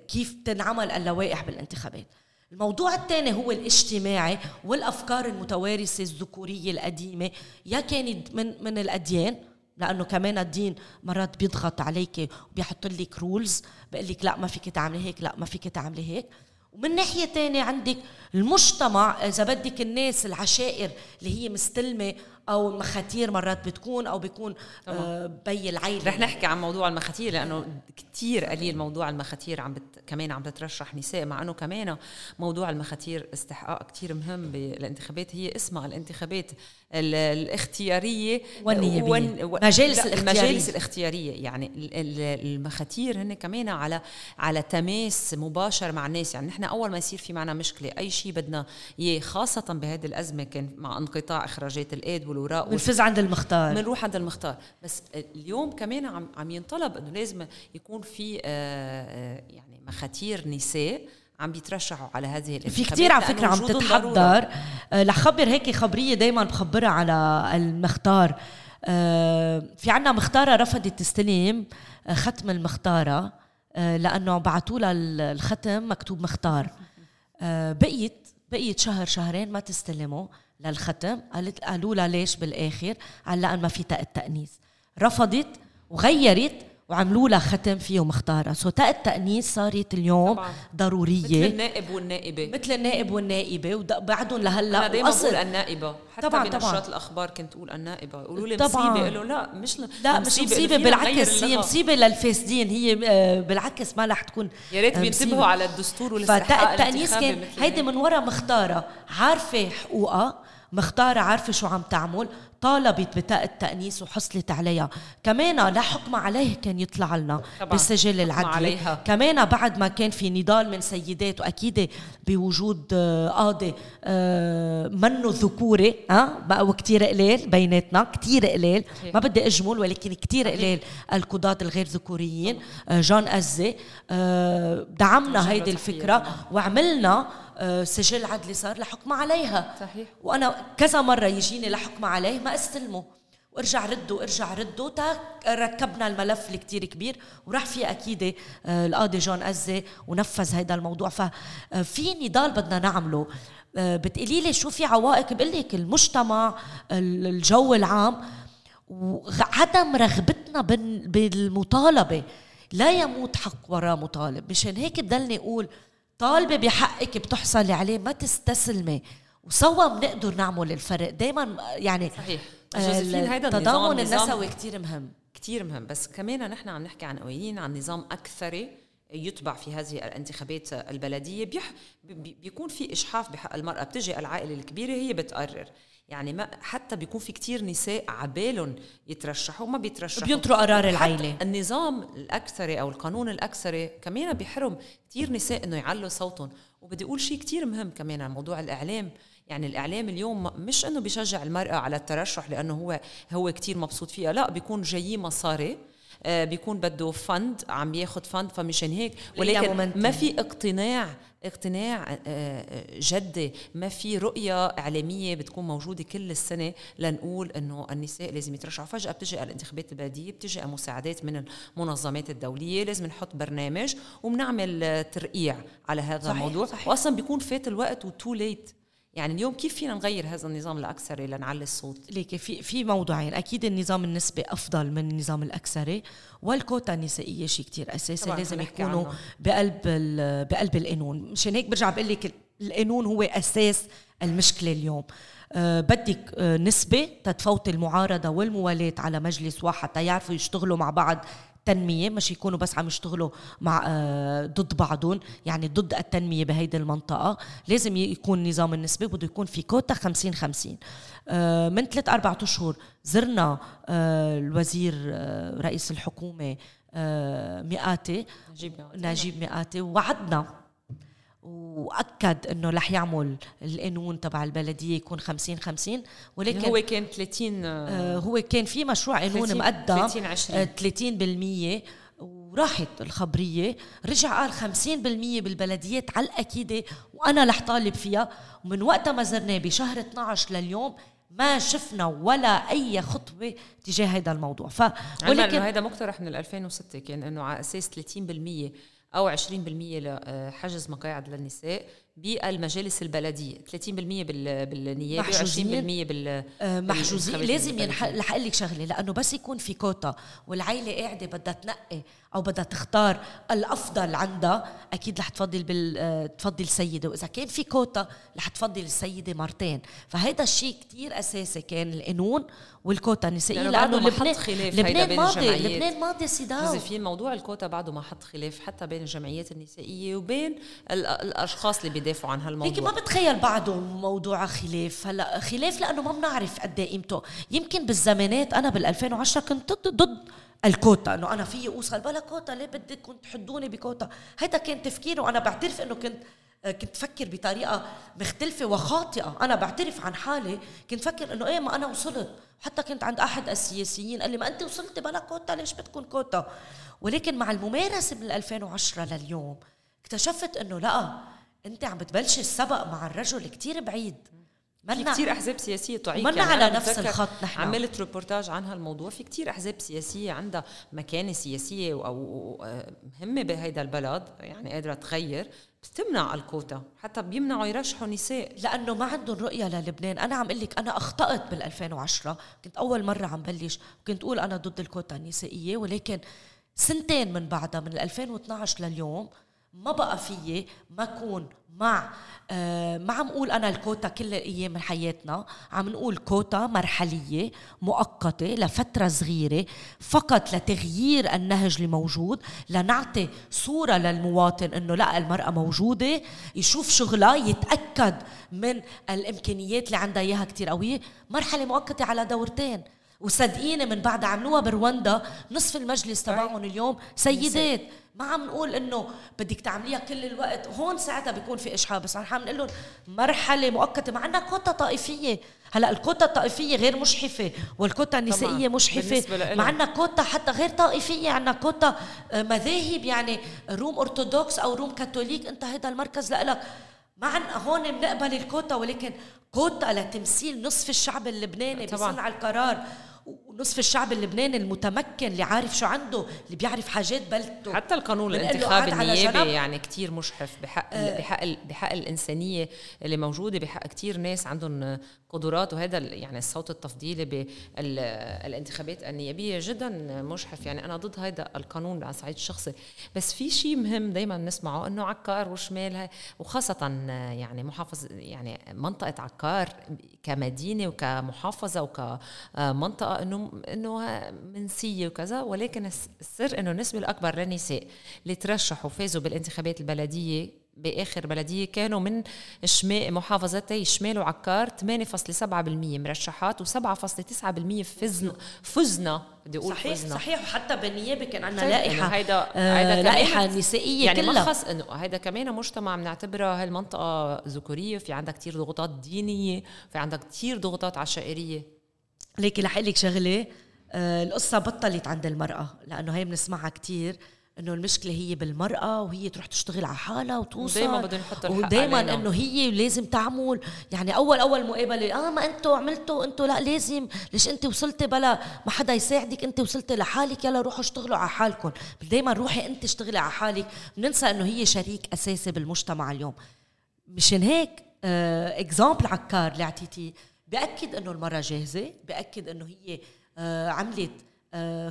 كيف تنعمل اللوائح بالانتخابات. الموضوع الثاني هو الاجتماعي والأفكار المتوارثة الذكورية القديمة، يا كانت من, من الأديان، لأنه كمان الدين مرات بيضغط عليك وبيحط لك رولز، بقول لك لا ما فيك تعملي هيك، لا ما فيك تعملي هيك. ومن ناحية تانية عندك المجتمع، إذا بدك الناس العشائر اللي هي مستلمة أو المخاتير مرات بتكون أو بيكون آه بي العيلة. رح نحكي عن موضوع المخاتير لأنه كتير قليل موضوع المخاتير عم بت... كمان عم بترشح نساء، مع أنه كمان موضوع المخاتير استحقاق كتير مهم بالانتخابات. هي اسمها الانتخابات الاختيارية والنيابية، ون... مجالس الاختيارية. المجالس الاختيارية يعني المخاتير هن كمان على على تماس مباشر مع الناس. يعني نحن أول ما يصير في معنا مشكلة أي شيء بدنا إيه، خاصة بهذه الأزمة كان مع انقطاع إخراجات الأيد والوراء والفز عند المختار، منروح عند المختار. بس اليوم كمان عم عم ينطلب إنه لازم يكون في آه يعني مخاتير نساء عم بيترشحوا على هذه الانتخابات. في كتير على فكرة عم تتحضر. لخبر هيك خبرية دايما بخبرها على المختار، آه في عنا مختارة رفضت تستلم ختم المختارة آه لأنه بعتوا لها الختم مكتوب مختار، آه بقيت بقيت شهر شهرين ما تستلمه للختم. قالت قالوا لها ليش بالآخر؟ قال لأن ما في تاء التأنيث. رفضت وغيرت وعملوا لها ختم فيه مختارة. سو تاء التأنيث صارت اليوم طبعاً ضرورية، مثل النائب والنائبة، مثل النائب والنائبة وبعدهم لهلا. أنا دايما بقول النائبة، حتى بنشرات الأخبار كنت أقول النائبة، يقولوا لي مصيبة، قالوا لا مش ل... لا مش مصيبة، بالعكس هي مصيبة للفاسدين، هي بالعكس ما رح تكون. يا ريت بينتبهوا على الدستور والاستحقاق. التأنيث كان هيدي من وراء مختارة عارفة حقوقها، مختارة عارفة شو عم تعمل، طالبت بتاء التأنيث وحصلت عليها. كمان لا حكم عليه كان يطلع لنا بالسجل العدلي. كمان بعد ما كان في نضال من سيدات وأكيد بوجود قاضي منه ذكوري، ها وكتير قليل بيناتنا، كتير قليل ما بدي أجمل، ولكن كتير قليل القضاة الغير ذكوريين. جان أزي دعمنا هيدي الفكرة وعملنا سجل عدلي صار لحكم عليها. صحيح. وأنا كذا مرة يجيني لحكم عليه ما استلمه وارجع رده وارجع رده تا ركبنا الملف اللي كتير كبير وراح فيه أكيد القاضي جان أزي ونفذ هيدا الموضوع. ففي نضال بدنا نعمله. بتقلي لي شو في عوائق؟ بقول لك المجتمع، الجو العام، وعدم رغبتنا بالمطالبة. لا يموت حق وراء مطالب، مشان هيك بدلني أقول طالبة بحقك بتحصلي عليه، ما تستسلمي، وسوا بنقدر نعمل الفرق دايما. يعني صحيح التضامن النسوي كتير مهم، كتير مهم. بس كمان نحن عم نحكي عن قوانين، عن نظام أكثري يتبع في هذه الانتخابات البلدية. بيح بيكون في إشحاف بحق المرأة، بتجي العائلة الكبيرة هي بتقرر. يعني ما حتى بيكون في كتير نساء عبالهم يترشحوا وما بيترشحوا، بينطروا قرار العائلة. النظام الأكثري أو القانون الأكثري كمان بيحرم كتير نساء إنه يعلوا صوتهم. وبدي أقول شيء كتير مهم كمان عن موضوع الإعلام. يعني الإعلام اليوم مش أنه بيشجع المرأة على الترشح لأنه هو هو كتير مبسوط فيها، لا بيكون جاي مصاري، بيكون بده فند، عم ياخد فند، فمشان هيك. ولكن ما في اقتناع اقتناع جدي، ما في رؤية إعلامية بتكون موجودة كل السنة لنقول إنه النساء لازم يترشحوا. فجأة بتجي الانتخابات البلدية، بتجي مساعدات من المنظمات الدولية، لازم نحط برنامج وبنعمل ترقيع على هذا صحيح الموضوع صحيح. وأصلا بيكون فات الوقت وتو ليت. يعني اليوم كيف فينا نغير هذا النظام الأكثري لنعلي الصوت؟ ليكي في في موضوعين، أكيد النظام النسبي أفضل من النظام الأكثري، والكوتا النسائية شيء كتير أساسي لازم يكونوا عنه. بقلب بقلب القانون، مشان هيك برجع بقول لك القانون هو أساس المشكلة اليوم. أه بدك أه نسبة تتفوت المعارضة والموالاة على مجلس واحد تيعرفوا يشتغلوا مع بعض تنمية، مش يكونوا بس عم يشتغلوا مع آه ضد بعضهم، يعني ضد التنمية بهيدي المنطقة. لازم يكون نظام النسبة، بده يكون في كوتا خمسين خمسين. آه من ثلاث أربعة أشهر زرنا آه الوزير آه رئيس الحكومة آه ميقاتي نجيب ميقاتي، وعدنا وأكد إنه لح يعمل القانون تبع البلدية يكون خمسين خمسين، ولكن هو كان ثلاثين آه هو كان في مشروع قانون مقدم ثلاثين بالمية وراحت الخبرية، رجع قال خمسين بالمية بالبلديات على الأكيدة وأنا لح طالب فيها. ومن وقت ما زرناه بشهر اثنعش لليوم ما شفنا ولا أي خطوة تجاه هذا الموضوع. ف ولكن هذا مقترح من ألفين وستة كان إنه على أساس ثلاثين بالمية أو عشرين بالمية لحجز مقاعد للنساء بالمجالس البلدية، ثلاثين بالمية بالنيابة، عشرين بالمية محجوزين. لازم رح أقول لك شغلة، لأنه بس يكون في كوتا والعائلة قاعدة بدها تنقي أو بدها تختار الأفضل عندها، أكيد رح تفضل بال... تفضل سيدة، وإذا كان في كوتا رح تفضل السيدة مرتين. فهيدا الشيء كتير أساسي كان القانون والكوتا النسائية، لأنه, لأنه لبنان لبنان ماضي لبنان ماضي صدام في موضوع الكوتا، بعده ما حط خلاف حتى بين الجمعيات النسائية وبين ال... الأشخاص اللي يدافعوا عن هالموضوع. لكن ما بتخيل بعده موضوع خلاف، هلا خلاف لأنه ما بنعرف قد ايه قيمته. يمكن بالزمانات أنا بالألفين وعشرة كنت ضد ضد الكوتا، انه انا في اوصل بلا كوتا، ليه بدكم تحدوني بكوتا؟ هيدا كان تفكيري، وانا بعترف انه كنت كنت فكر بطريقه مختلفه وخاطئه. انا بعترف عن حالي، كنت فكر انه ايه ما انا وصلت، حتى كنت عند احد السياسيين قال لي ما انت وصلتي بلا كوتا، ليش بدكم كوتا؟ ولكن مع الممارسه من ألفين وعشرة لليوم اكتشفت انه لا، انت عم بتبلش السبق مع الرجل كتير بعيد. في كتير أحزاب سياسية تعيق، منا يعني على نفس الخط. نحن عملت ريبورتاج عن هالموضوع، في كتير أحزاب سياسية عندها مكانة سياسية أو مهمة بهيدا البلد، يعني قادرة تغير، بس تمنع الكوتا، حتى بيمنعوا يرشحوا نساء لأنه ما عندهم رؤية للبنان. أنا عم قلك أنا أخطأت بالألفين وعشرة، كنت أول مرة عم بلش وكنت أقول أنا ضد الكوتا النسائية، ولكن سنتين من بعدها من ألفين واثنعش لليوم ما بقى فيه ما كون مع آه ما عم قول أنا الكوتا كل الأيام من حياتنا، عم نقول كوتا مرحلية مؤقتة لفترة صغيرة فقط لتغيير النهج الموجود، لنعطي صورة للمواطن أنه لا، المرأة موجودة، يشوف شغلها، يتأكد من الإمكانيات اللي عندها إياها كتير قوية. مرحلة مؤقتة على دورتين، وصدقيني من بعد عملوها برواندا نصف المجلس تبعهم اليوم سيدات. ما عم نقول انه بدك تعمليها كل الوقت، هون ساعتها بيكون في اشحاب، بس عم نقول لهم مرحله مؤقته. مع عندنا كوتا طائفيه، هلا الكوتا الطائفيه غير مشحفه والكوتا النسائيه مشحفه، مع عندنا كوتا حتى غير طائفيه، عندنا كوتا مذاهب، يعني روم ارثوذكس او روم كاثوليك، انت هذا المركز لك. ما عندنا هون بنقبل الكوتا، ولكن كوتا لتمثيل نصف الشعب اللبناني بصنع القرار، ونصف الشعب اللبناني المتمكن اللي عارف شو عنده، اللي بيعرف حاجات بلده. حتى القانون الانتخابي النيابي يعني كتير مشحف بحق أه بحق بحق الإنسانية اللي موجودة، بحق كتير ناس عندهم قدرات، وهذا يعني الصوت التفضيلي بالانتخابات النيابية جدا مشحف. يعني أنا ضد هذا القانون على الصعيد الشخصي. بس في شيء مهم دايما نسمعه إنه عكار وشمال، وخاصة يعني محافظ يعني منطقة عكار كمدينة وكمحافظة وكمنطقة إنه إنه منسية وكذا، ولكن السر إنه النسبة الأكبر للنساء اللي ترشحوا وفازوا بالانتخابات البلدية باخر بلديه كانوا من شمال محافظتي شمال وعكار ثمانية فاصلة سبعة بالمية مرشحات وسبعة فاصلة تسعة بالمية فزنا فزنا بدي اقول صحيح فزنا. صحيح وحتى بالنيابه كان عندنا لائحه هيدا آه لائحه نسائيه يعني كلها. ما خص انه هيدا كمان مجتمع بنعتبرها هالمنطقه ذكوريه، في عندها كتير ضغوطات دينيه، في عندها كتير ضغوطات عشائريه. ليكي رح اقول لك شغله، آه القصه بطلت عند المراه، لانه هي بنسمعها كتير انه المشكله هي بالمراه وهي تروح تشتغل على حالها وتوصل ودائما بدهم يحطوا الحق ودائما انه هي لازم تعمل. يعني اول اول مقابله اه ما انتم عملتوا انتم لا لازم، ليش انت وصلتي بلا ما حدا يساعدك، انت وصلتي لحالك، يلا روحوا اشتغلوا على حالكم. دائما روحي انت اشتغلي على حالك. بننسى انه هي شريك اساسي بالمجتمع اليوم. مشان هيك آه اكزامبل عكار اللي اعطيتيه باكد انه المراه جاهزه، باكد انه هي آه عملت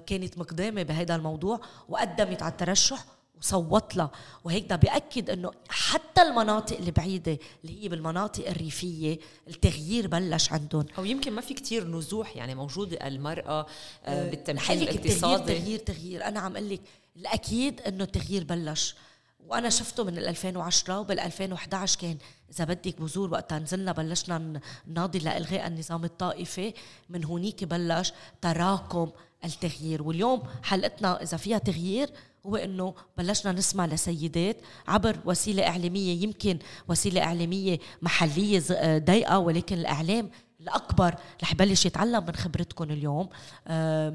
كانت مقدامة بهذا الموضوع وقدمت على الترشح وصوت له. وهيك ده بيأكد انه حتى المناطق اللي بعيدة اللي هي بالمناطق الريفية التغيير بلش عندهم، او يمكن ما في كتير نزوح يعني موجود المرأة بالتمثيل الاقتصادي. تغيير تغيير انا عم قلك الاكيد انه التغيير بلش، وانا شفته من ألفين وعشرة وبال2011 كان اذا بدك بزور وقتها نزلنا بلشنا نناضل لالغاء النظام الطائفي. من هونيك بلش تراكم التغيير. واليوم حلقتنا إذا فيها تغيير هو إنه بلشنا نسمع لسيدات عبر وسيلة إعلامية، يمكن وسيلة إعلامية محلية ضيقة، ولكن الإعلام الأكبر رح يبلش يتعلم من خبرتكم اليوم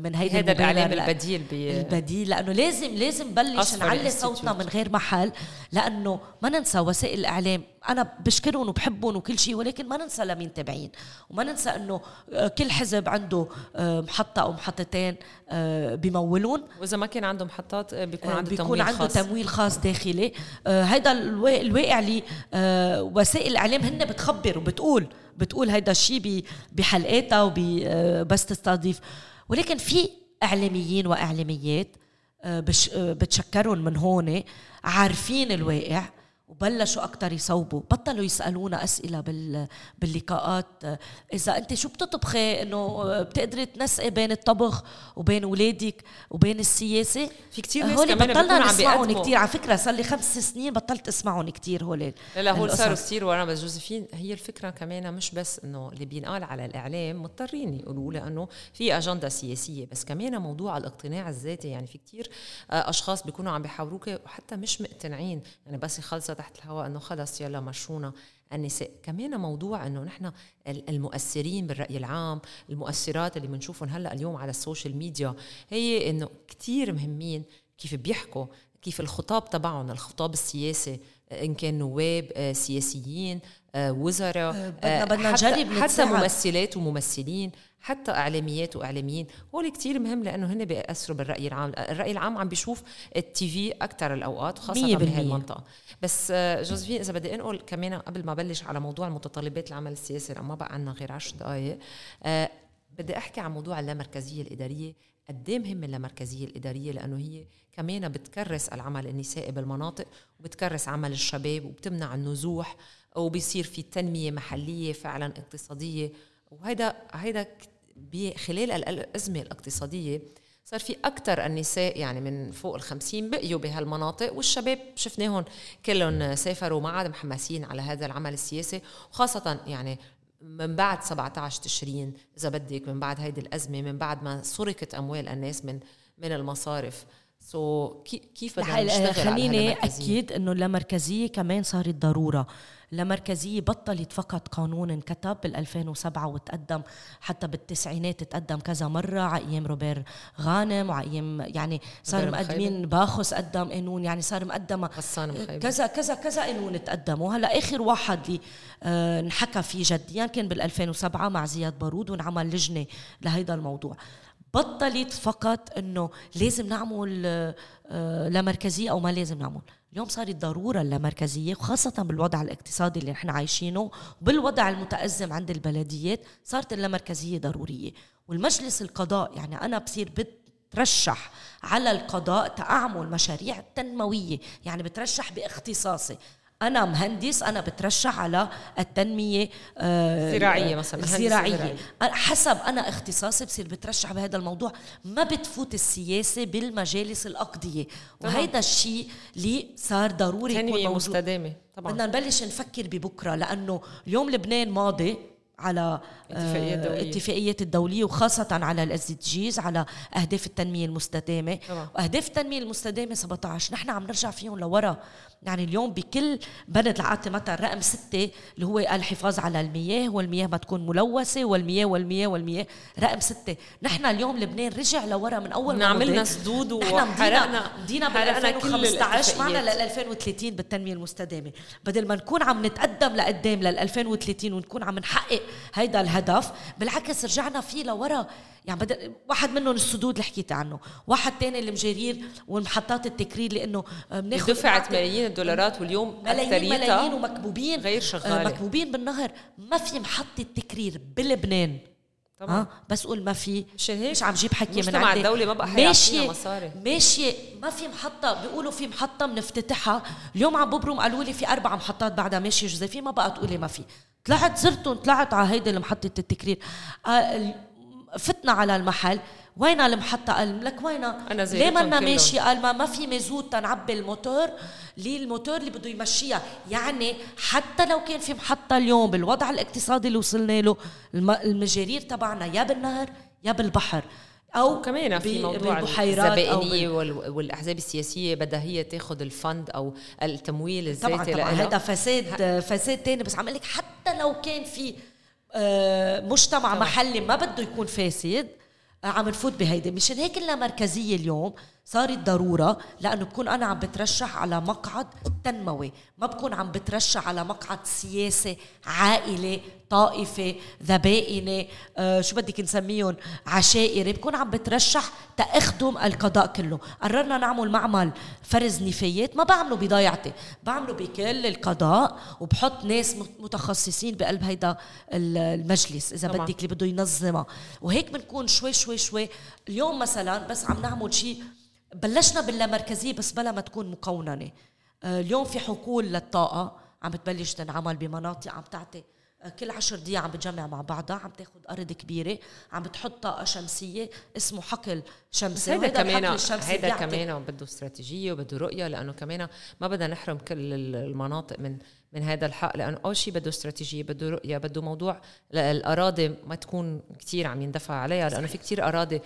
من هيدا هذا الإعلام البديل البديل لأنه لازم لازم بلش نعلي صوتنا من غير محل، لأنه ما ننسى وسائل الإعلام أنا بشكرهم وبحبهم وكل شيء، ولكن ما ننسى لمين تابعين، وما ننسى أنه كل حزب عنده محطة أو محطتين بمولون، وإذا ما كان عنده محطات بيكون عنده بيكون تمويل عنده خاص تمويل خاص داخلي. هيدا الواقع لي وسائل الإعلام هن بتخبر وبتقول بتقول هيدا الشيء بحلقاتها وبس تستضيف، ولكن في إعلاميين وإعلاميات بتشكرهم من هون عارفين الواقع وبلشوا أكتر يصوبوا، بطلوا يسألونا أسئلة باللقاءات إذا أنت شو بتطبخي، إنه بتقدري تنسقي بين الطبخ وبين أولادك وبين السياسة. في كتير ناس كمان بطلنا نسمعهم كتير على فكرة، صار لي خمس سنين بطلت أسمعهم كتير هولين. لا لا هول صاروا كتير ورا. بس جوزفين هي الفكرة كمان مش بس إنه اللي بينقال على الإعلام مضطرين يقولوا لأنه في أجندة سياسية، بس كمان موضوع الاقتناع الذاتي. يعني في كتير أشخاص بيكونوا عم بيحاوروك وحتى مش مقتنعين، يعني بس خلصت تحت الهواء انه خلص يلا مشونا النساء. كمان موضوع انه نحن المؤثرين بالرأي العام، المؤثرات اللي بنشوفهم هلا اليوم على السوشيال ميديا، هي انه كتير مهمين كيف بيحكوا، كيف الخطاب تبعهم، الخطاب السياسي ان كان نواب سياسيين وزراء حتى, حتى ممثلات وممثلين، حتى اعلاميات واعلاميين. هو كتير مهم لانه هن بيأثروا بالرأي العام. الرأي العام عم بيشوف التي في اكثر الاوقات خاصه بهي المنطقه. بس جوزفين اذا بدي انقل كمان قبل ما بلش على موضوع متطلبات العمل السياسي، ما بقى عندنا غير عشر دقائق، بدي احكي عن موضوع اللامركزيه الاداريه. قد مهم اللامركزيه الاداريه لانه هي كمان بتكرس العمل النسائي بالمناطق وبتكرس عمل الشباب وبتمنع النزوح، وبيصير في تنميه محليه فعلا اقتصاديه. وهذا هيدا خلال الأزمة الاقتصادية صار في أكتر النساء يعني من فوق الخمسين بقيوا بهالمناطق، والشباب شفناهم كلهم سافروا ما عاد محمسين على هذا العمل السياسي، وخاصة يعني من بعد سبعة عشر تشرين إذا بدك، من بعد هيدي الأزمة، من بعد ما سرقت أموال الناس من من المصارف. سو so, كيف بدنا نشتغل؟ خليني أكيد إنه اللامركزية كمان صارت ضرورة. اللامركزية بطلت فقط قانون انكتب بالألفين وسبعة وتقدم حتى بالتسعينات، تقدم كذا مرة على أيام روبير غانم وعلى أيام يعني صار مقدمين باخس قدم قانون، يعني صار مقدمة كذا كذا كذا قانون تقدم. وهلا آخر واحد لي آه نحكى فيه جديا كان بالألفين وسبعة مع زياد بارود، ونعمل لجنة لهيدا الموضوع. بطلت فقط انه لازم نعمل لا مركزيه او ما لازم نعمل، اليوم صارت ضروره اللامركزيه، وخاصه بالوضع الاقتصادي اللي نحن عايشينه وبالوضع المتازم عند البلديات صارت اللامركزيه ضروريه. والمجلس القضاء يعني انا بصير بترشح على القضاء تعمل مشاريع تنمويه، يعني بترشح باختصاصي أنا مهندس أنا بترشح على التنمية الزراعية مثلا، الزراعية حسب أنا اختصاصي بصير بترشح بهذا الموضوع، ما بتفوت السياسة بالمجالس الأقضية. وهذا الشيء اللي صار ضروري تنمية مستدامة. طبعا بدنا نبلش نفكر ببكرة، لأنه اليوم لبنان ماضي على اتفاقيات الدولية وخاصة على الاس دي جيز، على أهداف التنمية المستدامة. طبعا. وأهداف التنمية المستدامة سبعة عشر نحن عم نرجع فيهم لورا. يعني اليوم بكل بند العقد مثلا رقم ستة اللي هو الحفاظ على المياه، والمياه ما تكون ملوثة، والمياه والمياه والمياه رقم ستة. نحن اليوم لبنان رجع لورا من أول ما عملنا سدود وحرقنا مدينة ألفين وخمسة عشر معنا لل ألفين وثلاثين بالتنمية المستدامة. بدل ما نكون عم نتقدم لقدام لل ألفين وثلاثين ونكون عم نحقق هيدا الهدف، بالعكس رجعنا فيه لورا. يعني بدل واحد منهم السدود اللي حكيت عنه، واحد تاني المجارير والمحطات التكرير، لأنه بناخد دفعت ملايين الدولارات واليوم ملايين ملايين ومكبوبين غير شغالة، مكبوبين بالنهر. ما في محطة تكرير بلبنان طبعا. بس قول ما في، مش عم جيب حكي من عندي، الدولة ما بقى حيعطينا مصاري. ماشي ما في محطة، بيقولوا في محطة بنفتتحها، اليوم عم ببرم قالوا لي في أربع محطات بعدها ماشي جوزفين، ما بقى تقولي ما في. طلعت زرتهم، طلعت على هيدا محطة التكرير، فتنا على المحل وين المحطة، قال لك وين ليه ما ماشي، قال ما ما في مازوت تنعبي الموتور للموتور اللي بده يمشيها. يعني حتى لو كان في محطة اليوم بالوضع الاقتصادي اللي وصلنا له، المجارير تبعنا يا بالنهر يا بالبحر أو كمان في موضوع الزبائنية والأحزاب السياسية بدها هي تاخد الفند أو التمويل الذاتي. طبعا, طبعاً هذا فساد، فساد تاني. بس عم أقول لك حتى لو كان في مجتمع محلي ما بده يكون فاسد عم نفوت بهيدا. مشان هيك اللامركزية اليوم صارت ضرورة، لأنه بكون أنا عم بترشح على مقعد تنموي، ما بكون عم بترشح على مقعد سياسة، عائلة، طائفة، ذبائنة، آه شو بدك نسميهم، عشائري. بكون عم بترشح تأخدم القضاء كله. قررنا نعمل معمل فرز نفايات، ما بعمله بضيعتي، بعمله بكل القضاء، وبحط ناس متخصصين بقلب هيدا المجلس إذا طبعا. بدك اللي بده ينظمها. وهيك بنكون شوي شوي شوي. اليوم مثلا بس عم نعمل شيء، بلشنا باللامركزية بس بلا ما تكون مقوننة. اليوم في حقول للطاقة عم بتبلش تنعمل بمناطق، عم تعطي كل عشر دقايق عم بتجمع مع بعضها، عم تاخد أرض كبيرة، عم بتحط طاقة شمسية اسمه حقل شمسي. هيدا كمان هيدا كمان بده استراتيجية وبده رؤية، لأنه كمان ما بدنا نحرم كل المناطق من من هذا الحق، لأنه أول شيء بده استراتيجية، بده رؤية، بده موضوع الأراضي ما تكون كتير عم يندفع عليها، لأنه في كتير أراضي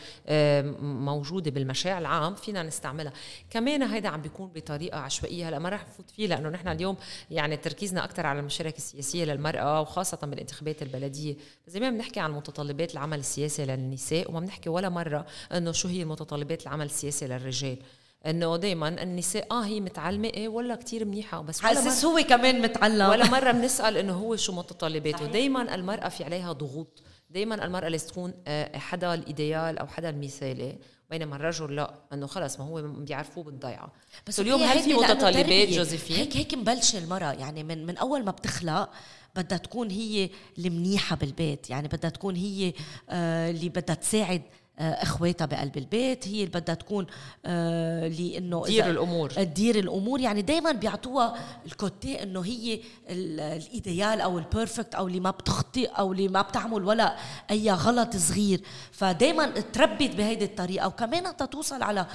موجودة بالمشاع العام فينا نستعملها. كمان هيدا عم بيكون بطريقة عشوائية، هلا ما راح نفوت فيه لأنه نحن اليوم يعني تركيزنا أكتر على المشاركة السياسية للمرأة، وخاصة بالانتخابات البلدية. زي ما بنحكي عن متطلبات العمل السياسي للنساء، وما بنحكي ولا مرة إنه شو هي متطلبات العمل السياسي للرجال، انه دائما النساء اه هي متعلمه ايه ولا كتير منيحه، بس حاسس هو كمان متعلم، ولا مره بنسال انه هو شو متطلباته. دائما المراه في عليها ضغوط، دائما المراه لازم تكون حدا الايديال او حدا المثالي، بينما الرجل لا، انه خلص ما هو بيعرفوه بالضيعه. بس اليوم هل في متطلبات جوزفين؟ هيك هيك مبلشه المراه، يعني من من اول ما بتخلق بدها تكون هي المنيحه بالبيت، يعني بدها تكون هي آه اللي بدها تساعد اخواتها بقلب البيت، هي اللي بدها تكون آه لانه تدير الامور تدير الامور. يعني دائما بيعطوها الكوتي انه هي الايديال او البيرفكت او اللي ما بتخطئ او اللي ما بتعمل ولا اي غلط صغير، فدائما تربت بهيدي الطريقه. وكمان تتوصل على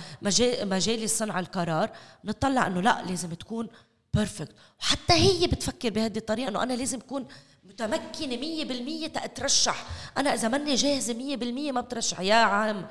مجالس صنع القرار نطلع انه لا لازم تكون بيرفكت، وحتى هي بتفكر بهذه الطريقه انه انا لازم اكون متمكنه مية بالمية تترشح. انا اذا ماني جاهزه مية بالمية ما بترشح. يا عم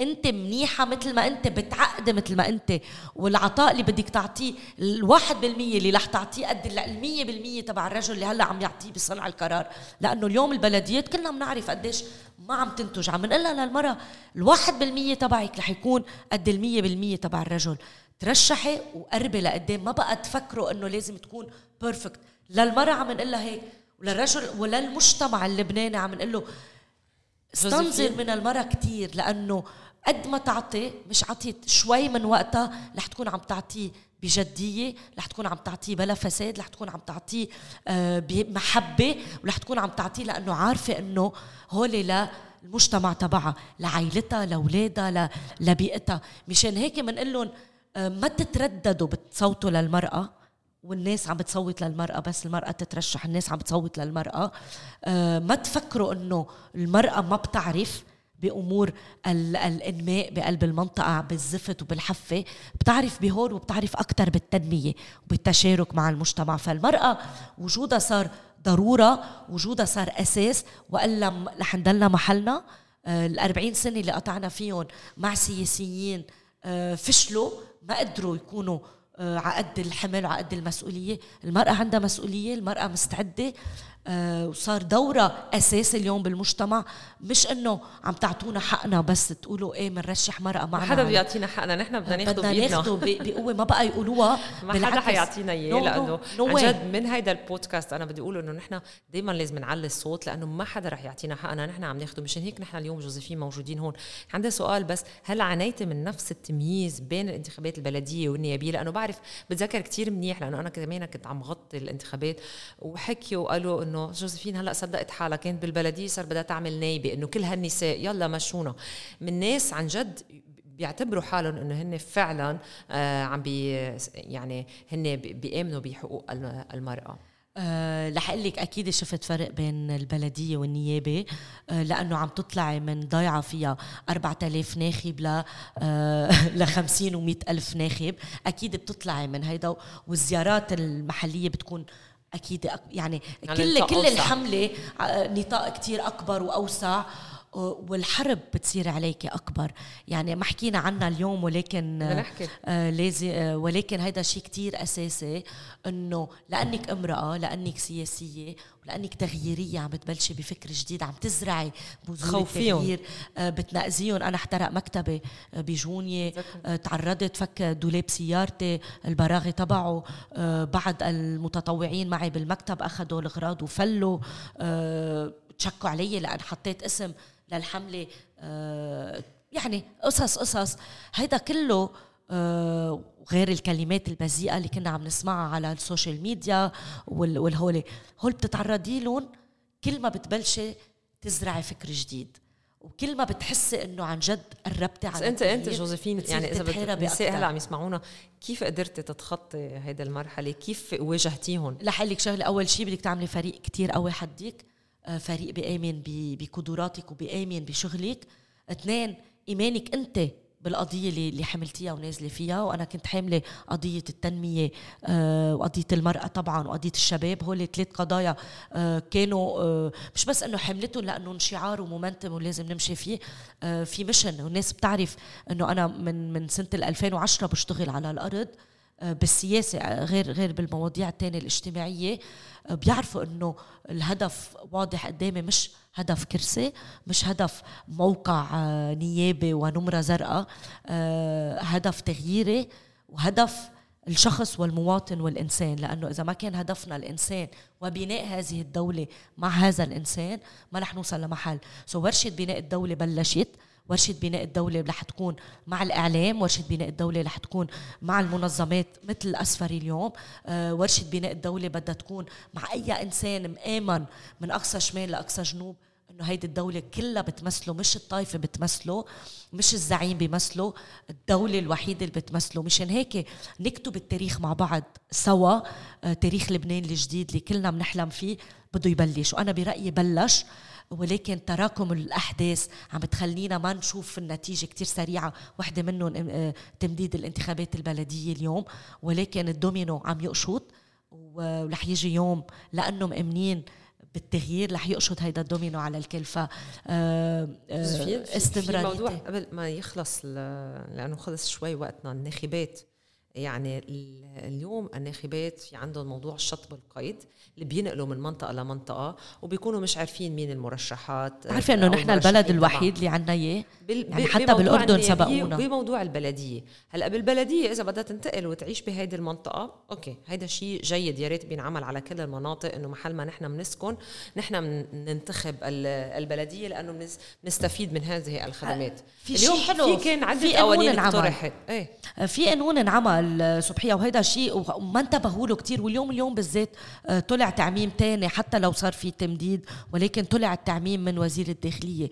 انت منيحه مثل ما انت، بتعقده مثل ما انت، والعطاء اللي بدك تعطيه الواحد بالمية اللي رح تعطيه قد المية بالمية تبع الرجل اللي هلا عم يعطيه بصنع القرار. لانه اليوم البلديات كلنا بنعرف قديش ما عم تنتج، عم نقلها للمراه الواحد بالمية تبعك رح يكون قد المية بالمية تبع الرجل. ترشحي وقربي لقدام، ما بقى تفكروا انه لازم تكون بيرفكت. للمراه عم نقلها هيك، وللرجل وللمجتمع اللبناني عم نقول له استنزل من المرأة كتير، لأنه قد ما تعطي مش عطيت شوي من وقتها رح تكون عم تعطيه بجدية، رح تكون عم تعطيه بلا فساد، رح تكون عم تعطيه بمحبة، ورح تكون عم تعطيه لأنه عارفة أنه هولي لا المجتمع تبعها، لعائلتها، لأولادها، لبيئتها. مشان هيك منقول لهم ما تترددوا بتصوتوا للمرأة، والناس عم بتصوت للمرأة، بس المرأة تترشح الناس عم بتصوت للمرأة. آه ما تفكروا انه المرأة ما بتعرف بأمور الإنماء بقلب المنطقة، بالزفت وبالحفة، بتعرف بهون وبتعرف أكتر بالتنمية وبالتشارك مع المجتمع. فالمرأة وجودها صار ضرورة، وجودها صار أساس، وإلا رح نضلنا محلنا. آه الأربعين سنة اللي قطعنا فيهم مع سياسيين آه فشلوا، ما قدروا يكونوا عقد الحمل وعقد المسؤولية. المرأة عندها مسؤولية، المرأة مستعدة، آه وصار دورة أساس اليوم بالمجتمع. مش إنه عم تعطونا حقنا بس تقولوا إيه منرشح مرأة معنا، حدا بيعطينا حقنا، نحن بدنا ناخده بإيدنا، بدنا بقوة، ما بقى يقولوها ما حدا حيعطينا إياه. لأنه عجد من هيدا البودكاست أنا بدي أقوله إنه نحن دايما لازم نعلي الصوت، لأنه ما حدا رح يعطينا حقنا، نحن عم ناخده. مشان هيك نحن اليوم جوزفين موجودين هون. عندي سؤال بس، هل عانيتي من نفس التمييز بين الانتخابات البلدية والنيابية؟ لأنه بعرف بتذكر كتير منيح، لأنه أنا كمان كنت عم غطي الانتخابات وحكي وقالوا إنه جوزفين هلا صدقت حالها، كانت بالبلدية صار بدها تعمل نايبة، إنه كل هالنساء يلا مشونا. من ناس عن جد بيعتبروا حالهم إنه هن فعلا آه عم بي يعني هن بيأمنوا بحقوق المرأة. أه رح اقول لك اكيد شفت فرق بين البلديه والنيابه، أه لانه عم تطلعي من ضيعه فيها أربعة آلاف ناخب ل أه ل خمسين ومئة ألف ناخب، اكيد بتطلعي من هيدا. والزيارات المحليه بتكون اكيد يعني كل كل الحمله نطاق كتير اكبر واوسع، والحرب بتصير عليك أكبر. يعني ما حكينا عنها اليوم ولكن آه لازم آه ولكن هيدا شيء كتير أساسي، إنه لأنك امرأة، لأنك سياسية، ولأنك تغييرية، عم تبلشي بفكر جديد، عم تزرعي بذور التغيير، آه بتنقزيهم. أنا احترق مكتبي آه بجونية، آه تعرضت فك دولاب سيارتي البراغي تبعه، آه بعد المتطوعين معي بالمكتب أخذوا الأغراض وفلوا، آه تشكوا علي لأن حطيت اسم للحملة. آه يعني قصص قصص هيدا كله، آه غير الكلمات البذيئة اللي كنا عم نسمعها على السوشيال ميديا والهولي، هول بتتعرضي لهم كل ما بتبلشي تزرعي فكر جديد، وكل ما بتحسي انه عن جد قربتي على انت انت جوزفين. يعني اذا النساء هلا عم يسمعونا، كيف قدرتي تتخطي هيدا المرحلة؟ كيف واجهتيهم؟ رح اقول لك شغله، اول شيء بدك تعملي فريق كتير قوي حديك، فريق بيآمن بقدراتك وبيآمن بشغلك. اثنين، إيمانك أنت بالقضية اللي حملتيها ونازلة فيها. وأنا كنت حاملة قضية التنمية وقضية المرأة طبعا وقضية الشباب، هول ثلاث قضايا كانوا مش بس أنه حملتهم لأنه شعار ومومنتم ولازم نمشي فيه، في مشن. والناس بتعرف أنه أنا من من سنة ألفين وعشرة بشتغل على الأرض بالسياسة، غير غير بالمواضيع التانية الاجتماعية. بيعرفوا انه الهدف واضح قدامي، مش هدف كرسي، مش هدف موقع نيابي ونمرة زرقاء، هدف تغييري وهدف الشخص والمواطن والإنسان. لأنه إذا ما كان هدفنا الإنسان وبناء هذه الدولة مع هذا الإنسان، ما رح نوصل لمحل. سو ورشة بناء الدولة بلشت، ورشة بناء الدولة رح تكون مع الإعلام، ورشة بناء الدولة رح تكون مع المنظمات مثل الأسفري اليوم، آه ورشة بناء الدولة بدها تكون مع أي إنسان مآمن من أقصى شمال لأقصى جنوب، إنه هيدي الدولة كلها بتمثله، مش الطائفة بتمثله، مش الزعيم بيمثله، الدولة الوحيدة اللي بتمثله. مشان هيك نكتب التاريخ مع بعض سوا، آه تاريخ لبنان الجديد اللي كلنا بنحلم فيه بده يبلش. وأنا برأيي بلش، ولكن تراكم الأحداث عم بتخلينا ما نشوف النتيجة كتير سريعة. واحدة منهم تمديد الانتخابات البلدية اليوم، ولكن الدومينو عم يقشط، ولح يجي يوم لأنهم مأمنين بالتغيير رح يقشط هيدا الدومينو على الكل. ف استمرارية الموضوع قبل ما يخلص، لأنه خلص شوي وقتنا. الناخبات، يعني اليوم الناخبات في عندهم موضوع الشط بالقيد اللي بينقلوا من منطقة لمنطقة، وبيكونوا مش عارفين مين المرشحات. عارفة انه نحن البلد الوحيد اللي عنا اياه، يعني حتى بالأردن سبقونا بموضوع البلدية. هلأ بالبلدية إذا بدها تنتقل وتعيش بهيدي المنطقة، أوكي هيدا شيء جيد، يا ريت بينعمل على كل المناطق، إنه محل ما نحن منسكن نحن مننتخب البلدية، لأنه بنستفيد من هذه الخدمات. في اليوم حلو، في كان عدة قوانين اقترحت، ايه في قانون انعمل الصبحية، وهيدا شيء وما انتبهوا له كتير. واليوم اليوم بالذات طلع تعميم تاني، حتى لو صار في تمديد ولكن طلع التعميم من وزير الداخلية.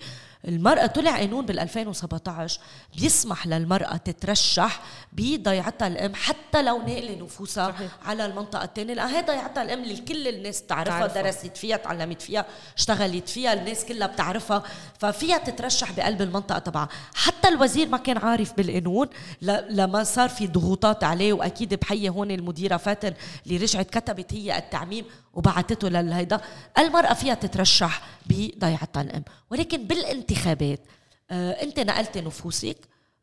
المرأة طلع قانون بالألفين وسبعة عشر بيسمح للمرأة تترشح بضيعتها الأم حتى لو ناقلة نفوسها صحيح. على المنطقة الثانية، لأن هي ضيعتها الأم اللي كل الناس تعرفها، درست فيها، تعلمت فيها، اشتغلت فيها، الناس كلها بتعرفها، ففيها تترشح بقلب المنطقة تبعها. حتى الوزير ما كان عارف بالقانون لما صار في ضغوطات عليه، وأكيد بحية هون المديرة فاتن اللي رجعت كتبت هي التعميم وبعتته للهيدا. المرأة فيها تترشح بضيعتها الأم، ولكن بالانتخابات آه أنت نقلت نفوسك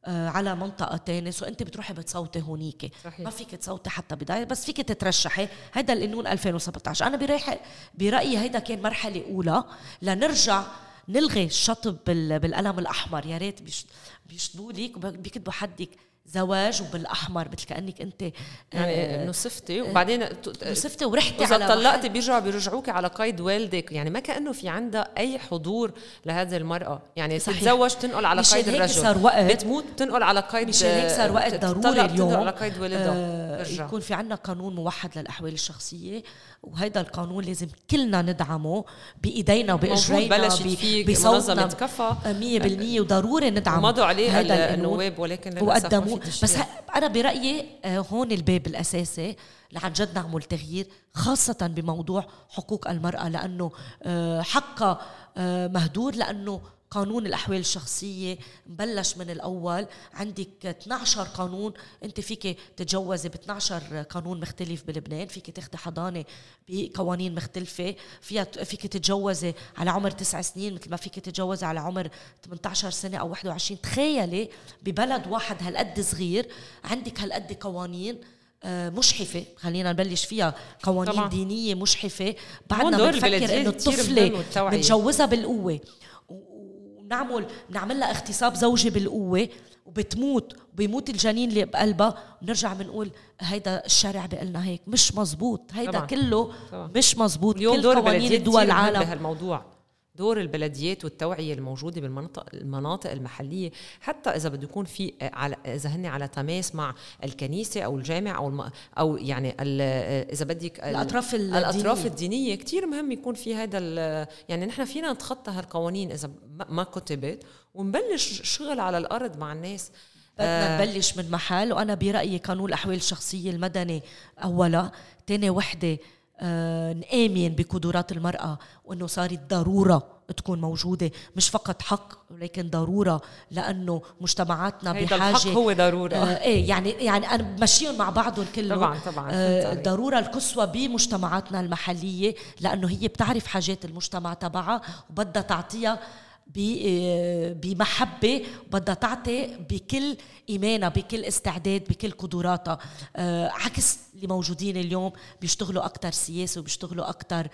آه على منطقة تانية، وأنت بتروحي بتصوتي هونيك، ما فيك تصوتي حتى بداية، بس فيك تترشحي. هيدا القانون ألفين وسبعة عشر. أنا برأيي برأيي هيدا كان مرحلة أولى لنرجع نلغي الشطب بالقلم الأحمر. يا ريت بيشطبوا ليك وبيكتبوا حدك زواج وبالاحمر، مثل كانك انت يعني نصفتي، وبعدين نصفتي ورحتي على اذا طلقتي بيرجعوا بيرجعوك على قيد والدك. يعني ما كانه في عندها اي حضور لهذه المراه، يعني تتزوج تنقل على قيد الرجل، بتموت تنقل على قيد، مش هيك صار وقت ضروري اليوم على قيد والدها آه يكون في عندنا قانون موحد للاحوال الشخصيه، وهذا القانون لازم كلنا ندعمه بايدينا وباجرينا بصوتنا مية بالمية، وضروري ندعمه. مضوا عليه النواب ولكن للاسف، بس أنا برأيي هون الباب الأساسي لعن جد نعمل تغيير، خاصة بموضوع حقوق المرأة، لأنه حقها مهدور، لأنه قانون الأحوال الشخصية مبلش من الأول. عندك اثنا عشر قانون، أنت فيك تتجوزي ب اثنا عشر قانون مختلف بلبنان، فيك تاخدي حضانة بقوانين مختلفة، فيك تتجوزي على عمر تسع سنين مثل ما فيك تتجوزي على عمر ثمانية عشر سنة أو واحد وعشرين. تخيلي ببلد واحد هالقد صغير عندك هالقد قوانين مشحفة، خلينا نبلش فيها قوانين طبعا. دينية مشحفة، بعدنا بنفكر إنه الطفلة بنتجوزها بالقوة، نعمل نعمل لها اغتصاب زوجي بالقوة، وبتموت وبيموت الجنين اللي بقلبها، ونرجع بنقول هيدا الشارع بقلنا هيك. مش مزبوط هيدا طبعًا. كله طبعًا. مش مزبوط. اليوم دور البلديات دول العالم بهالموضوع، دور البلديات والتوعية الموجودة بالمناطق المناطق المحلية، حتى إذا بده يكون في على إذا هن على تماس مع الكنيسة أو الجامع أو الم... أو يعني ال... إذا بدك ال... الأطراف الدينية. الأطراف الدينية كتير مهم يكون في هذا ال... يعني نحن فينا نتخطى هالقوانين إذا ما كتبت، ونبلش شغل على الأرض مع الناس. بدنا نبلش من محل، وأنا برأيي قانون الأحوال الشخصية المدني أولا، تاني وحدة آه، نآمن بقدرات المرأة، وأنه صارت ضرورة تكون موجودة، مش فقط حق ولكن ضرورة، لأنه مجتمعاتنا بحاجة. الحق هو ضرورة آه إيه يعني يعني أنا بمشيهم مع بعضهم كلهم طبعا طبعا آه ضرورة القصوى بمجتمعاتنا المحلية، لأنه هي بتعرف حاجات المجتمع تبعها وبدها تعطيها بمحبة، بدها تعطي بكل إيمانها، بكل استعداد، بكل قدراتها، عكس اللي موجودين اليوم بيشتغلوا أكتر سياسة وبيشتغلوا أكتر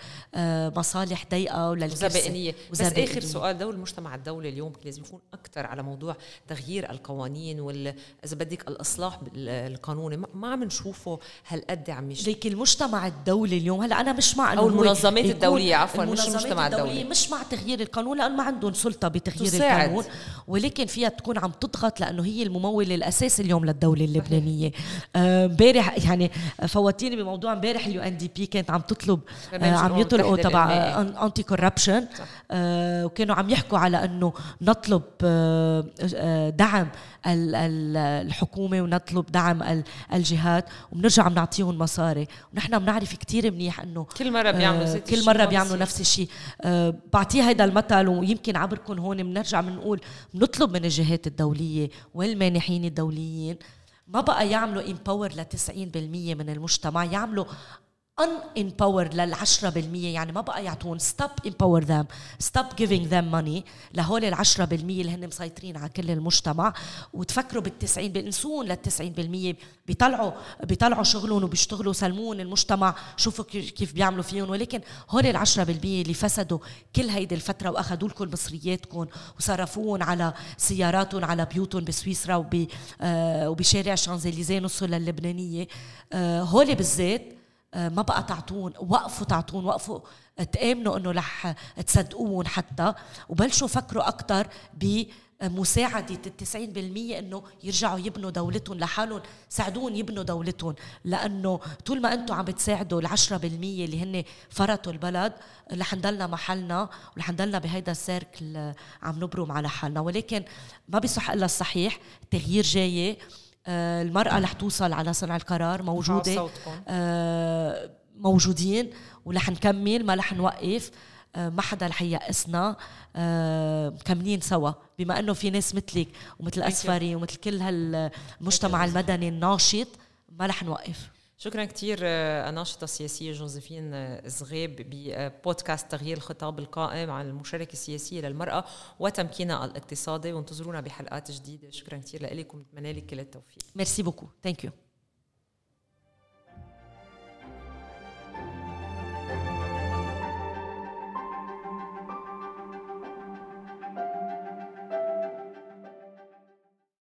مصالح ضيقة وزبائنية. بس آخر سؤال، دور المجتمع الدولي اليوم لازم يكون أكتر على موضوع تغيير القوانين وال إذا بدك الإصلاح القانوني، ما عم نشوفه هالقد. عم يشتغل ليك المجتمع الدولي اليوم. هلا أنا مش مع أو المنظمات الدولية، عفوا مش المجتمع الدولي، مش مع تغيير القانون لأن ما عندهم سلطة بتغيير تساعد. القانون، ولكن فيها تكون عم تضغط، لأنه هي الممولة الأساسي اليوم للدولة اللبنانية. امبارح آه يعني فوتيني بموضوع امبارح اليو ان دي بي كانت عم تطلب آه عم يطلقوا تبع انتي كوربشن، آه وكانوا عم يحكوا على أنه نطلب آه آه دعم الحكومة ونطلب دعم الجهات، وبنرجع بنعطيهم مصاري، ونحن بنعرف كتير منيح أنه كل مرة بيعملوا آه كل مرة بيعملوا نفس الشيء. آه بعطيه هيدا المثل، ويمكن عبركم هون بنرجع بنقول بنطلب من الجهات الدولية والمانحين الدوليين ما بقى يعملوا امباور ل تسعين بالمية من المجتمع، يعملوا ان امباور لل عشرة بالمية. يعني ما بقى يعطون ستوب امباور ذم، ستوب giving them ماني لهول ال عشرة بالمية اللي هن مسيطرين على كل المجتمع، وتفكروا بال90 بنسون لل90% بيطلعوا بيطلعوا شغلهم وبيشتغلوا سلمون المجتمع، شوفوا كيف بيعملوا فيهم. ولكن هول ال عشرة بالمية اللي فسدوا كل هيدي الفتره واخذوا لكم مصرياتكم وصرفوهم على سياراتهم على بيوتهم بسويسرا وب آه وبشارع شانزليزيه والسله اللبنانيه، آه هول بالذات ما بقى تعطون، وقفوا تعطون، وقفوا تآمنوا انه رح تصدقوهم حتى، وبلشوا فكروا اكثر مساعدة التسعين بالمية إنه يرجعوا يبنوا دولتهم لحالهم، ساعدون يبنوا دولتهم، لأنه طول ما أنتوا عم بتساعدوا العشرة بالمية اللي هن فرطوا البلد رح نضلنا محلنا ورح نضلنا بهيدا السيركل عم نبرم على حالنا. ولكن ما بيصح إلا الصحيح، تغيير جاي، المرأة رح توصل على صنع القرار، موجودة، موجودين ورح نكمل، ما رح نوقف، ما حدا رح ييأسنا، مكملين سوا. بما انه في ناس مثلك ومثل اسفاري ومثل كل هالمجتمع المدني الناشط، ما رح نوقف. شكرا كثير الناشطه السياسيه جوزفين زغيب ببودكاست تغيير الخطاب القائم عن المشاركه السياسيه للمراه وتمكينها الاقتصادي، وانتظرونا بحلقات جديده. شكرا كثير لكم، بتمنى لك كل التوفيق. ميرسي بوكو. ثانك يو.